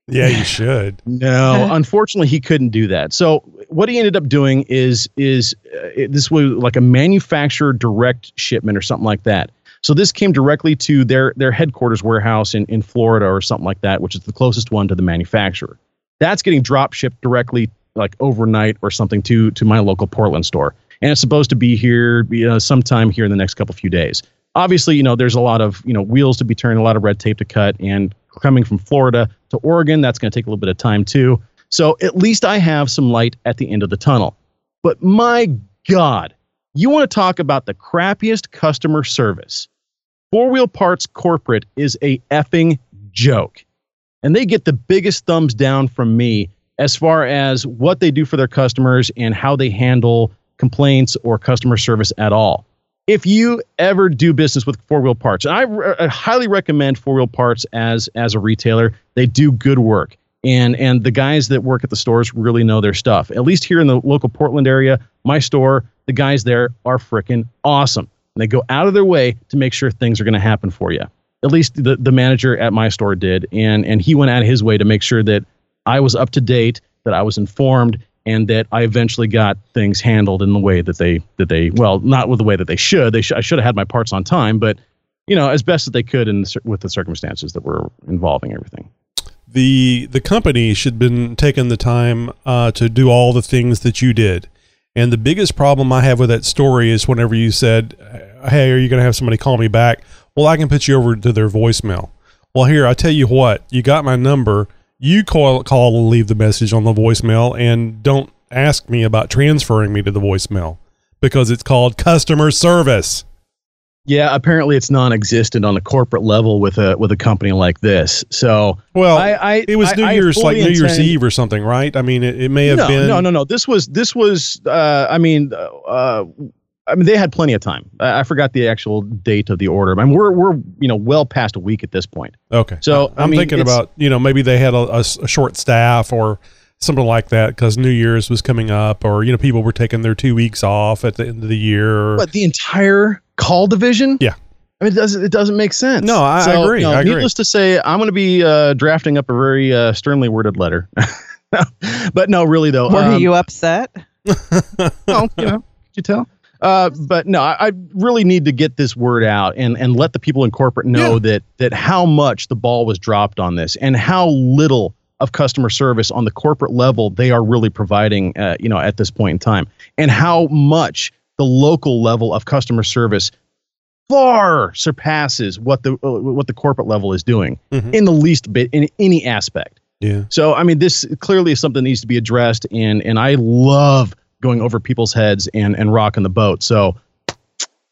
Yeah, you should. No, unfortunately, he couldn't do that. So what he ended up doing is is uh, it, this was like a manufacturer direct shipment or something like that. So this came directly to their their headquarters warehouse in, in Florida or something like that, which is the closest one to the manufacturer. That's getting drop shipped directly like overnight or something to to my local Portland store. And it's supposed to be here you know, sometime here in the next couple few days. Obviously, you know, there's a lot of, you know, wheels to be turned, a lot of red tape to cut, and coming from Florida to Oregon, that's going to take a little bit of time too. So at least I have some light at the end of the tunnel. But my God, you want to talk about the crappiest customer service. Four Wheel Parts Corporate is a effing joke. And they get the biggest thumbs down from me as far as what they do for their customers and how they handle complaints or customer service at all. If you ever do business with Four Wheel Parts, and I, re- I highly recommend Four Wheel Parts as as a retailer, they do good work, and and the guys that work at the stores really know their stuff. At least here in the local Portland area, my store, the guys there are freaking awesome. And they go out of their way to make sure things are going to happen for you. At least the the manager at my store did, and and he went out of his way to make sure that I was up to date, that I was informed, and that I eventually got things handled in the way that they, that they, well, not with the way that they should. They sh- I should have had my parts on time, but, you know, as best as they could in the, with the circumstances that were involving everything. The the company should have been taking the time uh, to do all the things that you did. And the biggest problem I have with that story is whenever you said, hey, are you going to have somebody call me back? Well, I can put you over to their voicemail. Well, here, I tell you what, you got my number. You call, call and leave the message on the voicemail, and don't ask me about transferring me to the voicemail because it's called customer service. Yeah, apparently it's non-existent on a corporate level with a with a company like this. So, well, I, I, it was New I, Year's I like New intend- Year's Eve or something, right? I mean, it, it may have no, been. No, no, no. This was this was. Uh, I mean, uh, I mean, they had plenty of time. I, I forgot the actual date of the order. I mean, we're we're you know well past a week at this point. Okay. So I'm I mean, thinking about you know maybe they had a, a, a short staff or something like that because New Year's was coming up, or you know people were taking their two weeks off at the end of the year. But the entire call division. Yeah. I mean, it doesn't it doesn't make sense. No, I, so, I agree. You know, I agree. Needless to say, I'm going to be uh, drafting up a very uh, sternly worded letter. But no, really though. Were um, you upset? Well, you know, could you tell? Uh, but no, I, I really need to get this word out and, and let the people in corporate know yeah. that that how much the ball was dropped on this and how little of customer service on the corporate level they are really providing, uh, you know, at this point in time, and how much the local level of customer service far surpasses what the uh, what the corporate level is doing mm-hmm. in the least bit in any aspect. Yeah. So I mean, this clearly is something that needs to be addressed, and and I love going over people's heads and, and rocking the boat. So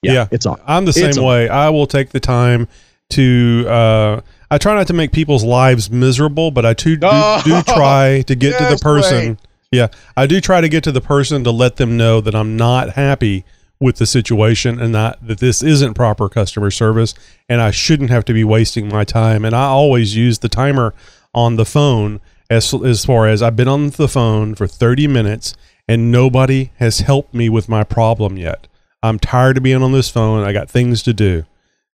yeah, yeah, it's on. I'm the same it's way. On. I will take the time to, uh, I try not to make people's lives miserable, but I too, do, oh, do try to get yes, to the person. Wait. Yeah. I do try to get to the person to let them know that I'm not happy with the situation and not, that this isn't proper customer service and I shouldn't have to be wasting my time. And I always use the timer on the phone as, as far as I've been on the phone for thirty minutes and nobody has helped me with my problem yet. I'm tired of being on this phone. I got things to do.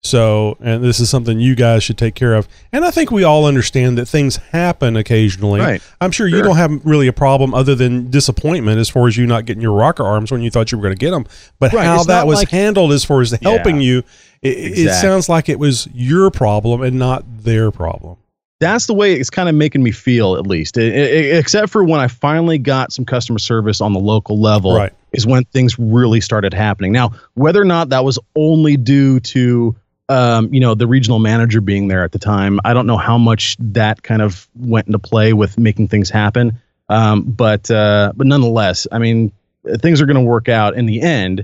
So, and this is something you guys should take care of. And I think we all understand that things happen occasionally. Right. I'm sure, sure you don't have really a problem other than disappointment as far as you not getting your rocker arms when you thought you were going to get them. But right. how it's that was like, handled as far as the helping yeah, you, it, exactly. it sounds like it was your problem and not their problem. That's the way it's kind of making me feel, at least, it, it, except for when I finally got some customer service on the local level right. is when things really started happening. Now, whether or not that was only due to, um, you know, the regional manager being there at the time, I don't know how much that kind of went into play with making things happen. Um, but uh, but nonetheless, I mean, things are going to work out in the end.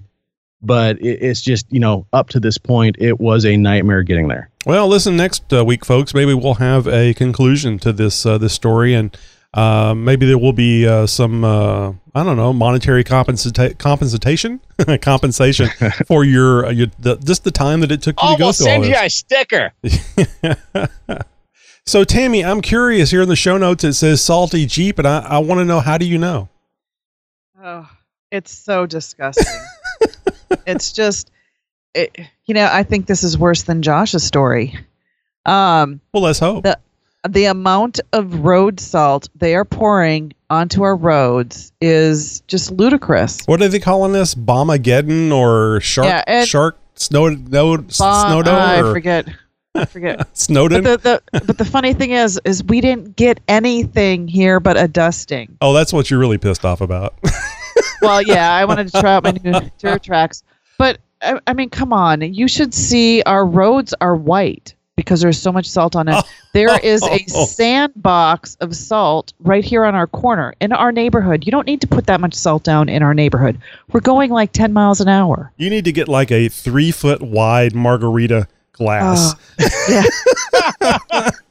But it's just, you know, up to this point, it was a nightmare getting there. Well, listen, next uh, week, folks, maybe we'll have a conclusion to this uh, this story. And uh, maybe there will be uh, some, uh, I don't know, monetary compensa- compensation compensation for your, uh, your the, just the time that it took you oh, to go we'll through all this. We'll send you a sticker. So, Tammy, I'm curious. Here in the show notes, it says salty Jeep. And I, I want to know, how do you know? Oh, it's so disgusting. It's just, it, you know, I think this is worse than Josh's story. Um, well, let's hope. The, the amount of road salt they are pouring onto our roads is just ludicrous. What are they calling this? Bombageddon or shark, yeah, and shark, snow, no, bomb, snow, no, I or, forget. I forget. Snowden. But the, the, but the funny thing is, is we didn't get anything here but a dusting. Oh, that's what you're really pissed off about. Well, yeah, I wanted to try out my new Tour Tracks. But, I, I mean, come on. You should see our roads are white because there's so much salt on it. Oh, there is a oh, sandbox of salt right here on our corner in our neighborhood. You don't need to put that much salt down in our neighborhood. We're going like ten miles an hour. You need to get like a three-foot-wide margarita glass. Oh, yeah.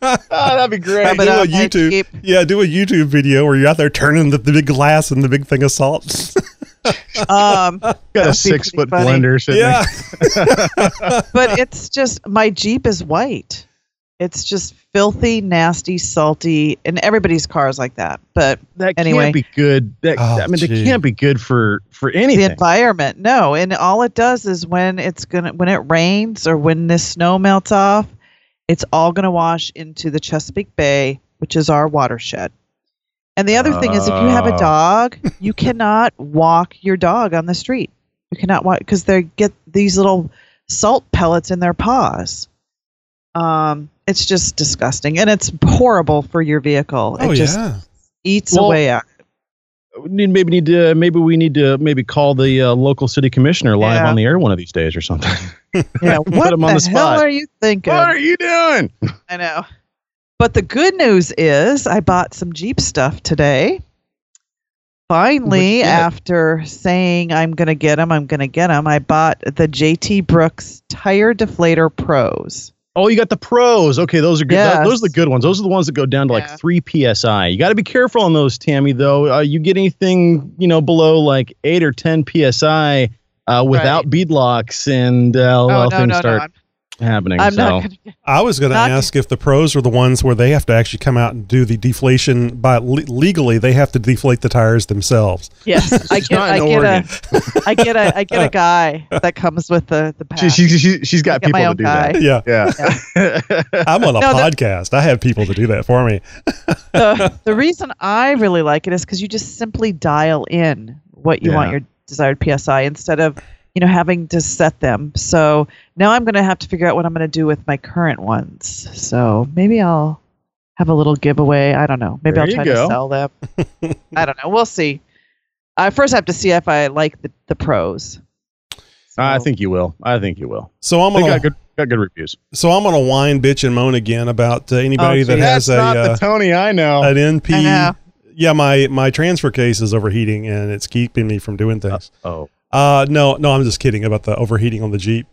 Oh, that'd be great. Hey, do a YouTube, yeah, do a YouTube video where you're out there turning the, the big glass and the big thing of salt. um, Got a six-foot blender, shouldn't yeah. But it's just, my Jeep is white. It's just filthy, nasty, salty, and everybody's car is like that. But that anyway, can't be good. That, oh, I mean, it can't be good for, for anything. The environment, no. And all it does is when it's gonna when it rains or when this snow melts off, it's all going to wash into the Chesapeake Bay, which is our watershed. And the other uh, thing is, if you have a dog, you cannot walk your dog on the street. You cannot walk because they get these little salt pellets in their paws. Um, it's just disgusting, and it's horrible for your vehicle. Oh, it just yeah. eats well, away at it. We maybe need to. Maybe we need to. Maybe call the uh, local city commissioner live yeah. on the air one of these days or something. Yeah, what the, the hell are you thinking? What are you doing? I know. But the good news is I bought some Jeep stuff today. Finally, after saying I'm going to get them, I'm going to get them, I bought the J T Brooks Tire Deflator Pros. Oh, you got the Pros. Okay, those are good. Yes. Those are the good ones. Those are the ones that go down to yeah. like three P S I. You got to be careful on those, Tammy, though. Uh, you get anything, you know, below like eight or ten P S I... Uh, without right. beadlocks and uh, oh, no, things no, start no, I'm, happening. I'm so. not gonna, I was going to ask if the Pros are the ones where they have to actually come out and do the deflation, but le- legally they have to deflate the tires themselves. Yes, I get, I, get a, I get a I get a guy that comes with the the pack. She, she, she, she's got people to do guy. that. Yeah, yeah. yeah. I'm on a no, podcast. The, I have people to do that for me. the, the reason I really like it is because you just simply dial in what you yeah. want your desired P S I instead of you know, having to set them. So now I'm going to have to figure out what I'm going to do with my current ones. So maybe I'll have a little giveaway. I don't know. Maybe there I'll try to sell them. I don't know. We'll see. I first have to see if I like the, the pros. So. I think you will. I think you will. So I'm going to... Got good reviews. So I'm gonna whine, bitch, and moan again about uh, anybody oh, that has a not the uh, Tony I know an N P. I know. Yeah, my my transfer case is overheating and it's keeping me from doing things. Uh, oh, uh, no, no, I'm just kidding about the overheating on the Jeep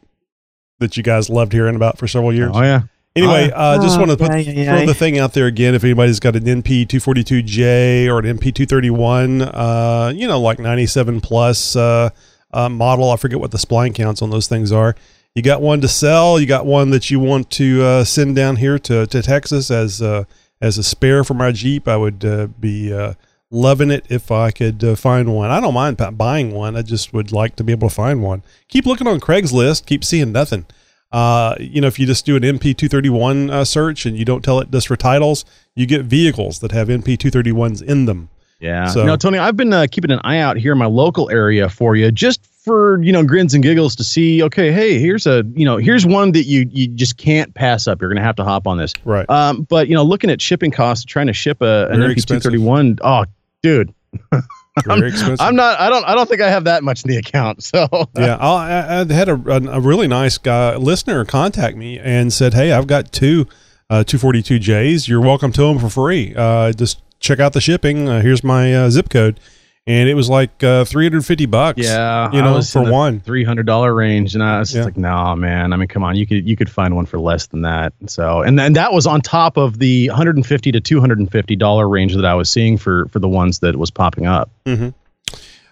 that you guys loved hearing about for several years. Oh yeah. Anyway, oh, uh, just oh, want to put yeah, yeah, throw yeah. the thing out there again. If anybody's got an N P two forty-two J or an N P two thirty-one, uh, you know, like ninety-seven plus uh, uh, model, I forget what the spline counts on those things are. You got one to sell. You got one that you want to uh, send down here to, to Texas as uh, as a spare for my Jeep. I would uh, be uh, loving it if I could uh, find one. I don't mind buying one. I just would like to be able to find one. Keep looking on Craigslist. Keep seeing nothing. Uh, you know, if you just do an N P two thirty-one uh, search and you don't tell it just for titles, you get vehicles that have N P two thirty-ones in them. Yeah. So, you know, Tony, I've been uh, keeping an eye out here in my local area for you, just for, you know, grins and giggles to see, okay, hey, here's a, you know, here's one that you you just can't pass up. You're going to have to hop on this. Right. Um, but, you know, looking at shipping costs, trying to ship a, an N P two thirty-one. Oh, dude. I'm, I'm not, I don't, I don't think I have that much in the account. So yeah, I'll, I, I had a, a really nice guy listener contact me and said, hey, I've got two uh, two forty-two J's. You're welcome to them for free. Uh, just check out the shipping. Uh, here's my uh, zip code. And it was like uh, three hundred fifty bucks. Yeah, you know, I was for in the one three hundred dollars range, and I was yeah. just like, "Nah, man. I mean, come on. You could you could find one for less than that." So, and then that was on top of the one hundred fifty to two hundred fifty dollars range that I was seeing for for the ones that was popping up. Mm-hmm.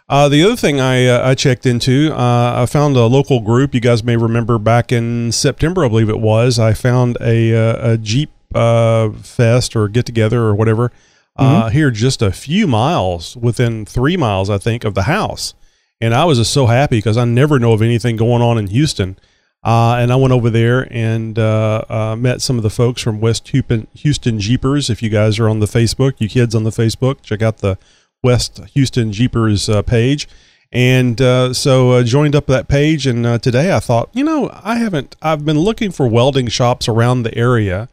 Uh, the other thing I uh, I checked into, uh, I found a local group. You guys may remember back in September, I believe it was. I found a uh, a Jeep uh, fest or get together or whatever. Uh, mm-hmm. Here just a few miles, within three miles, I think, of the house. And I was just so happy because I never know of anything going on in Houston. Uh, and I went over there and uh, uh, met some of the folks from West Houston Jeepers. If you guys are on the Facebook, you kids on the Facebook, check out the West Houston Jeepers uh, page. And uh, so uh, joined up that page. And uh, today I thought, you know, I haven't, I've been looking for welding shops around the area,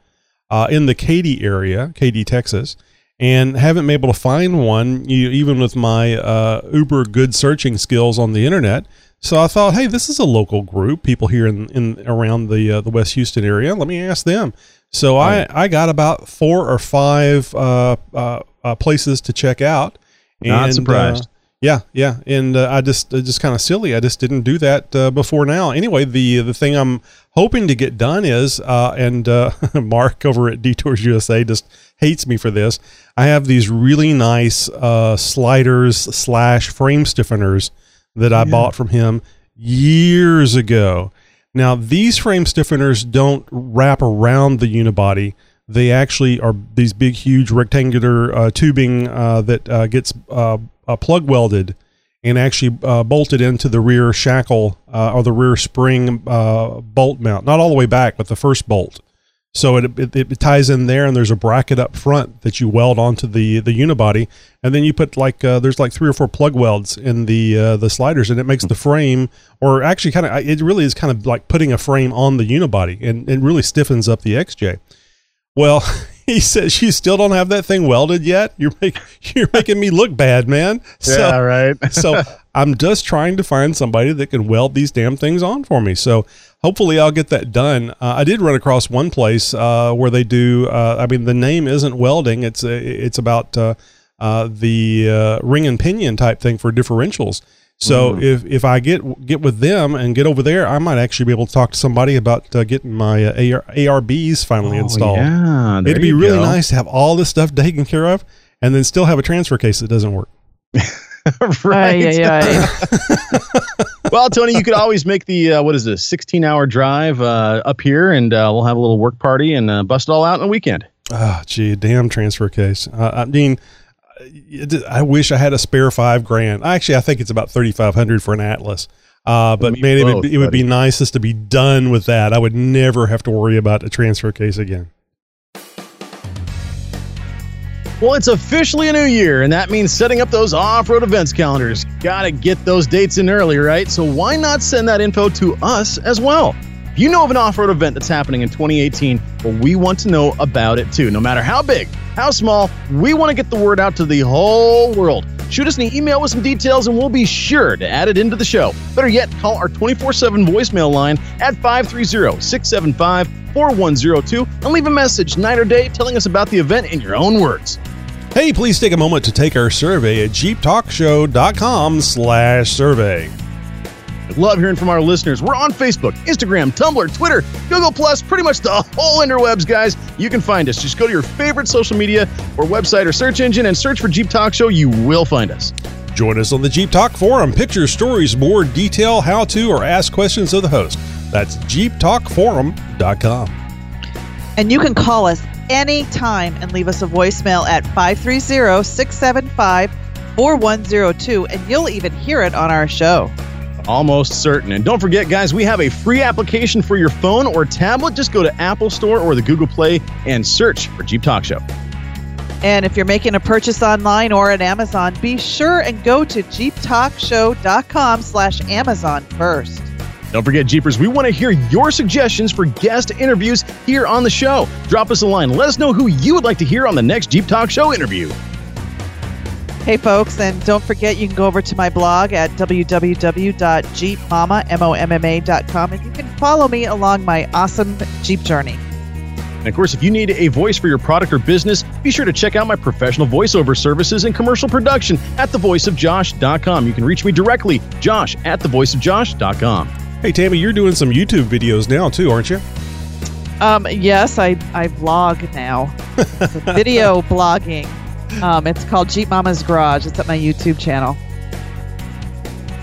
uh, in the Katy area, Katy, Texas. And haven't been able to find one, you, even with my uh, uber good searching skills on the internet. So I thought, hey, this is a local group, people here in, in around the uh, the West Houston area. Let me ask them. So I, I got about four or five uh, uh, uh, places to check out. And, not surprised. Uh, yeah, yeah, and uh, I just uh, just kind of silly. I just didn't do that uh, before now. Anyway, the the thing I'm hoping to get done is, uh, and uh, Mark over at Detours U S A just hates me for this. I have these really nice uh, sliders slash frame stiffeners that I yeah. bought from him years ago. Now these frame stiffeners don't wrap around the unibody. They actually are these big, huge rectangular uh, tubing uh, that uh, gets uh, Uh, plug welded and actually uh, bolted into the rear shackle uh, or the rear spring uh, bolt mount, not all the way back, but the first bolt. So it, it it ties in there, and there's a bracket up front that you weld onto the the unibody, and then you put like uh, there's like three or four plug welds in the uh, the sliders, and it makes the frame, or actually kind of it really is kind of like putting a frame on the unibody, and it really stiffens up the X J. Well. He says, you still don't have that thing welded yet? You're, make, you're making me look bad, man. So, yeah, right. So I'm just trying to find somebody that can weld these damn things on for me. So hopefully I'll get that done. Uh, I did run across one place uh, where they do, uh, I mean, the name isn't welding. It's, uh, it's about uh, uh, the uh, ring and pinion type thing for differentials. So mm. if, if I get get with them and get over there, I might actually be able to talk to somebody about uh, getting my uh, A R, A R Bs finally oh, installed. Yeah, it'd be really go. nice to have all this stuff taken care of and then still have a transfer case that doesn't work. Right. Uh, yeah, yeah, yeah. Well, Tony, you could always make the, uh, what is this, sixteen hour drive uh, up here, and uh, we'll have a little work party and uh, bust it all out on the weekend. Oh, gee, damn transfer case. Uh, I mean... I wish I had a spare five grand. Actually, I think it's about thirty-five hundred for an Atlas. Uh, but man, it would, it would be nicest to be done with that. I would never have to worry about a transfer case again. Well, it's officially a new year, and that means setting up those off-road events calendars. Gotta get those dates in early, right? So why not send that info to us as well? If you know of an off-road event that's happening in twenty eighteen, well, we want to know about it too. No matter how big, how small, we want to get the word out to the whole world. Shoot us an email with some details, and we'll be sure to add it into the show. Better yet, call our twenty-four seven voicemail line at five three zero, six seven five, four one zero two and leave a message night or day telling us about the event in your own words. Hey, please take a moment to take our survey at jeep talk show dot com slash survey. I love hearing from our listeners. We're on Facebook, Instagram, Tumblr, Twitter, Google Plus, pretty much the whole interwebs, guys. You can find us. Just go to your favorite social media or website or search engine and search for Jeep Talk Show. You will find us. Join us on the Jeep Talk Forum. Pictures, stories, more detail, how-to, or ask questions of the host. That's jeep talk forum dot com. And you can call us anytime and leave us a voicemail at five three zero, six seven five, four one zero two, and you'll even hear it on our show. Almost certain. And don't forget, guys, we have a free application for your phone or tablet. Just go to Apple Store or the Google Play and search for Jeep Talk Show. And if you're making a purchase online or at Amazon, be sure and go to jeep talk show dot com slash amazon first. Don't forget, Jeepers, we want to hear your suggestions for guest interviews here on the show. Drop us a line. Let us know who you would like to hear on the next Jeep Talk Show interview. Hey, folks, and don't forget you can go over to my blog at w w w dot jeep mama dot com, and you can follow me along my awesome Jeep journey. And, of course, if you need a voice for your product or business, be sure to check out my professional voiceover services and commercial production at the voice of josh dot com. You can reach me directly, josh at the voice of josh dot com. Hey, Tammy, you're doing some YouTube videos now, too, aren't you? Um, yes, I, I vlog now. It's video blogging. Um, it's called Jeep Mama's Garage. It's at my YouTube channel.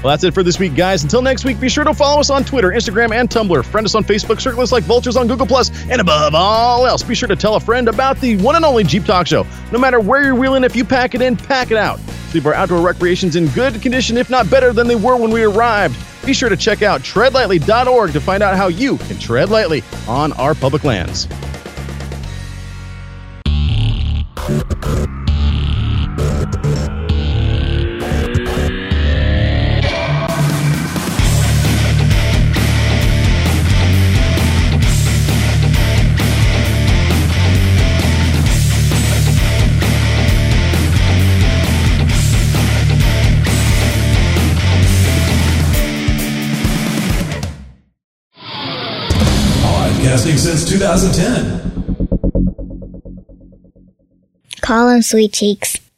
Well, that's it for this week, guys. Until next week, be sure to follow us on Twitter, Instagram, and Tumblr. Friend us on Facebook, circle us like vultures on Google Plus, and above all else, be sure to tell a friend about the one and only Jeep Talk Show. No matter where you're wheeling, if you pack it in, pack it out. Leave our outdoor recreations in good condition, if not better than they were when we arrived. Be sure to check out tread lightly dot org to find out how you can tread lightly on our public lands. Since two thousand ten. Call him, sweet cheeks.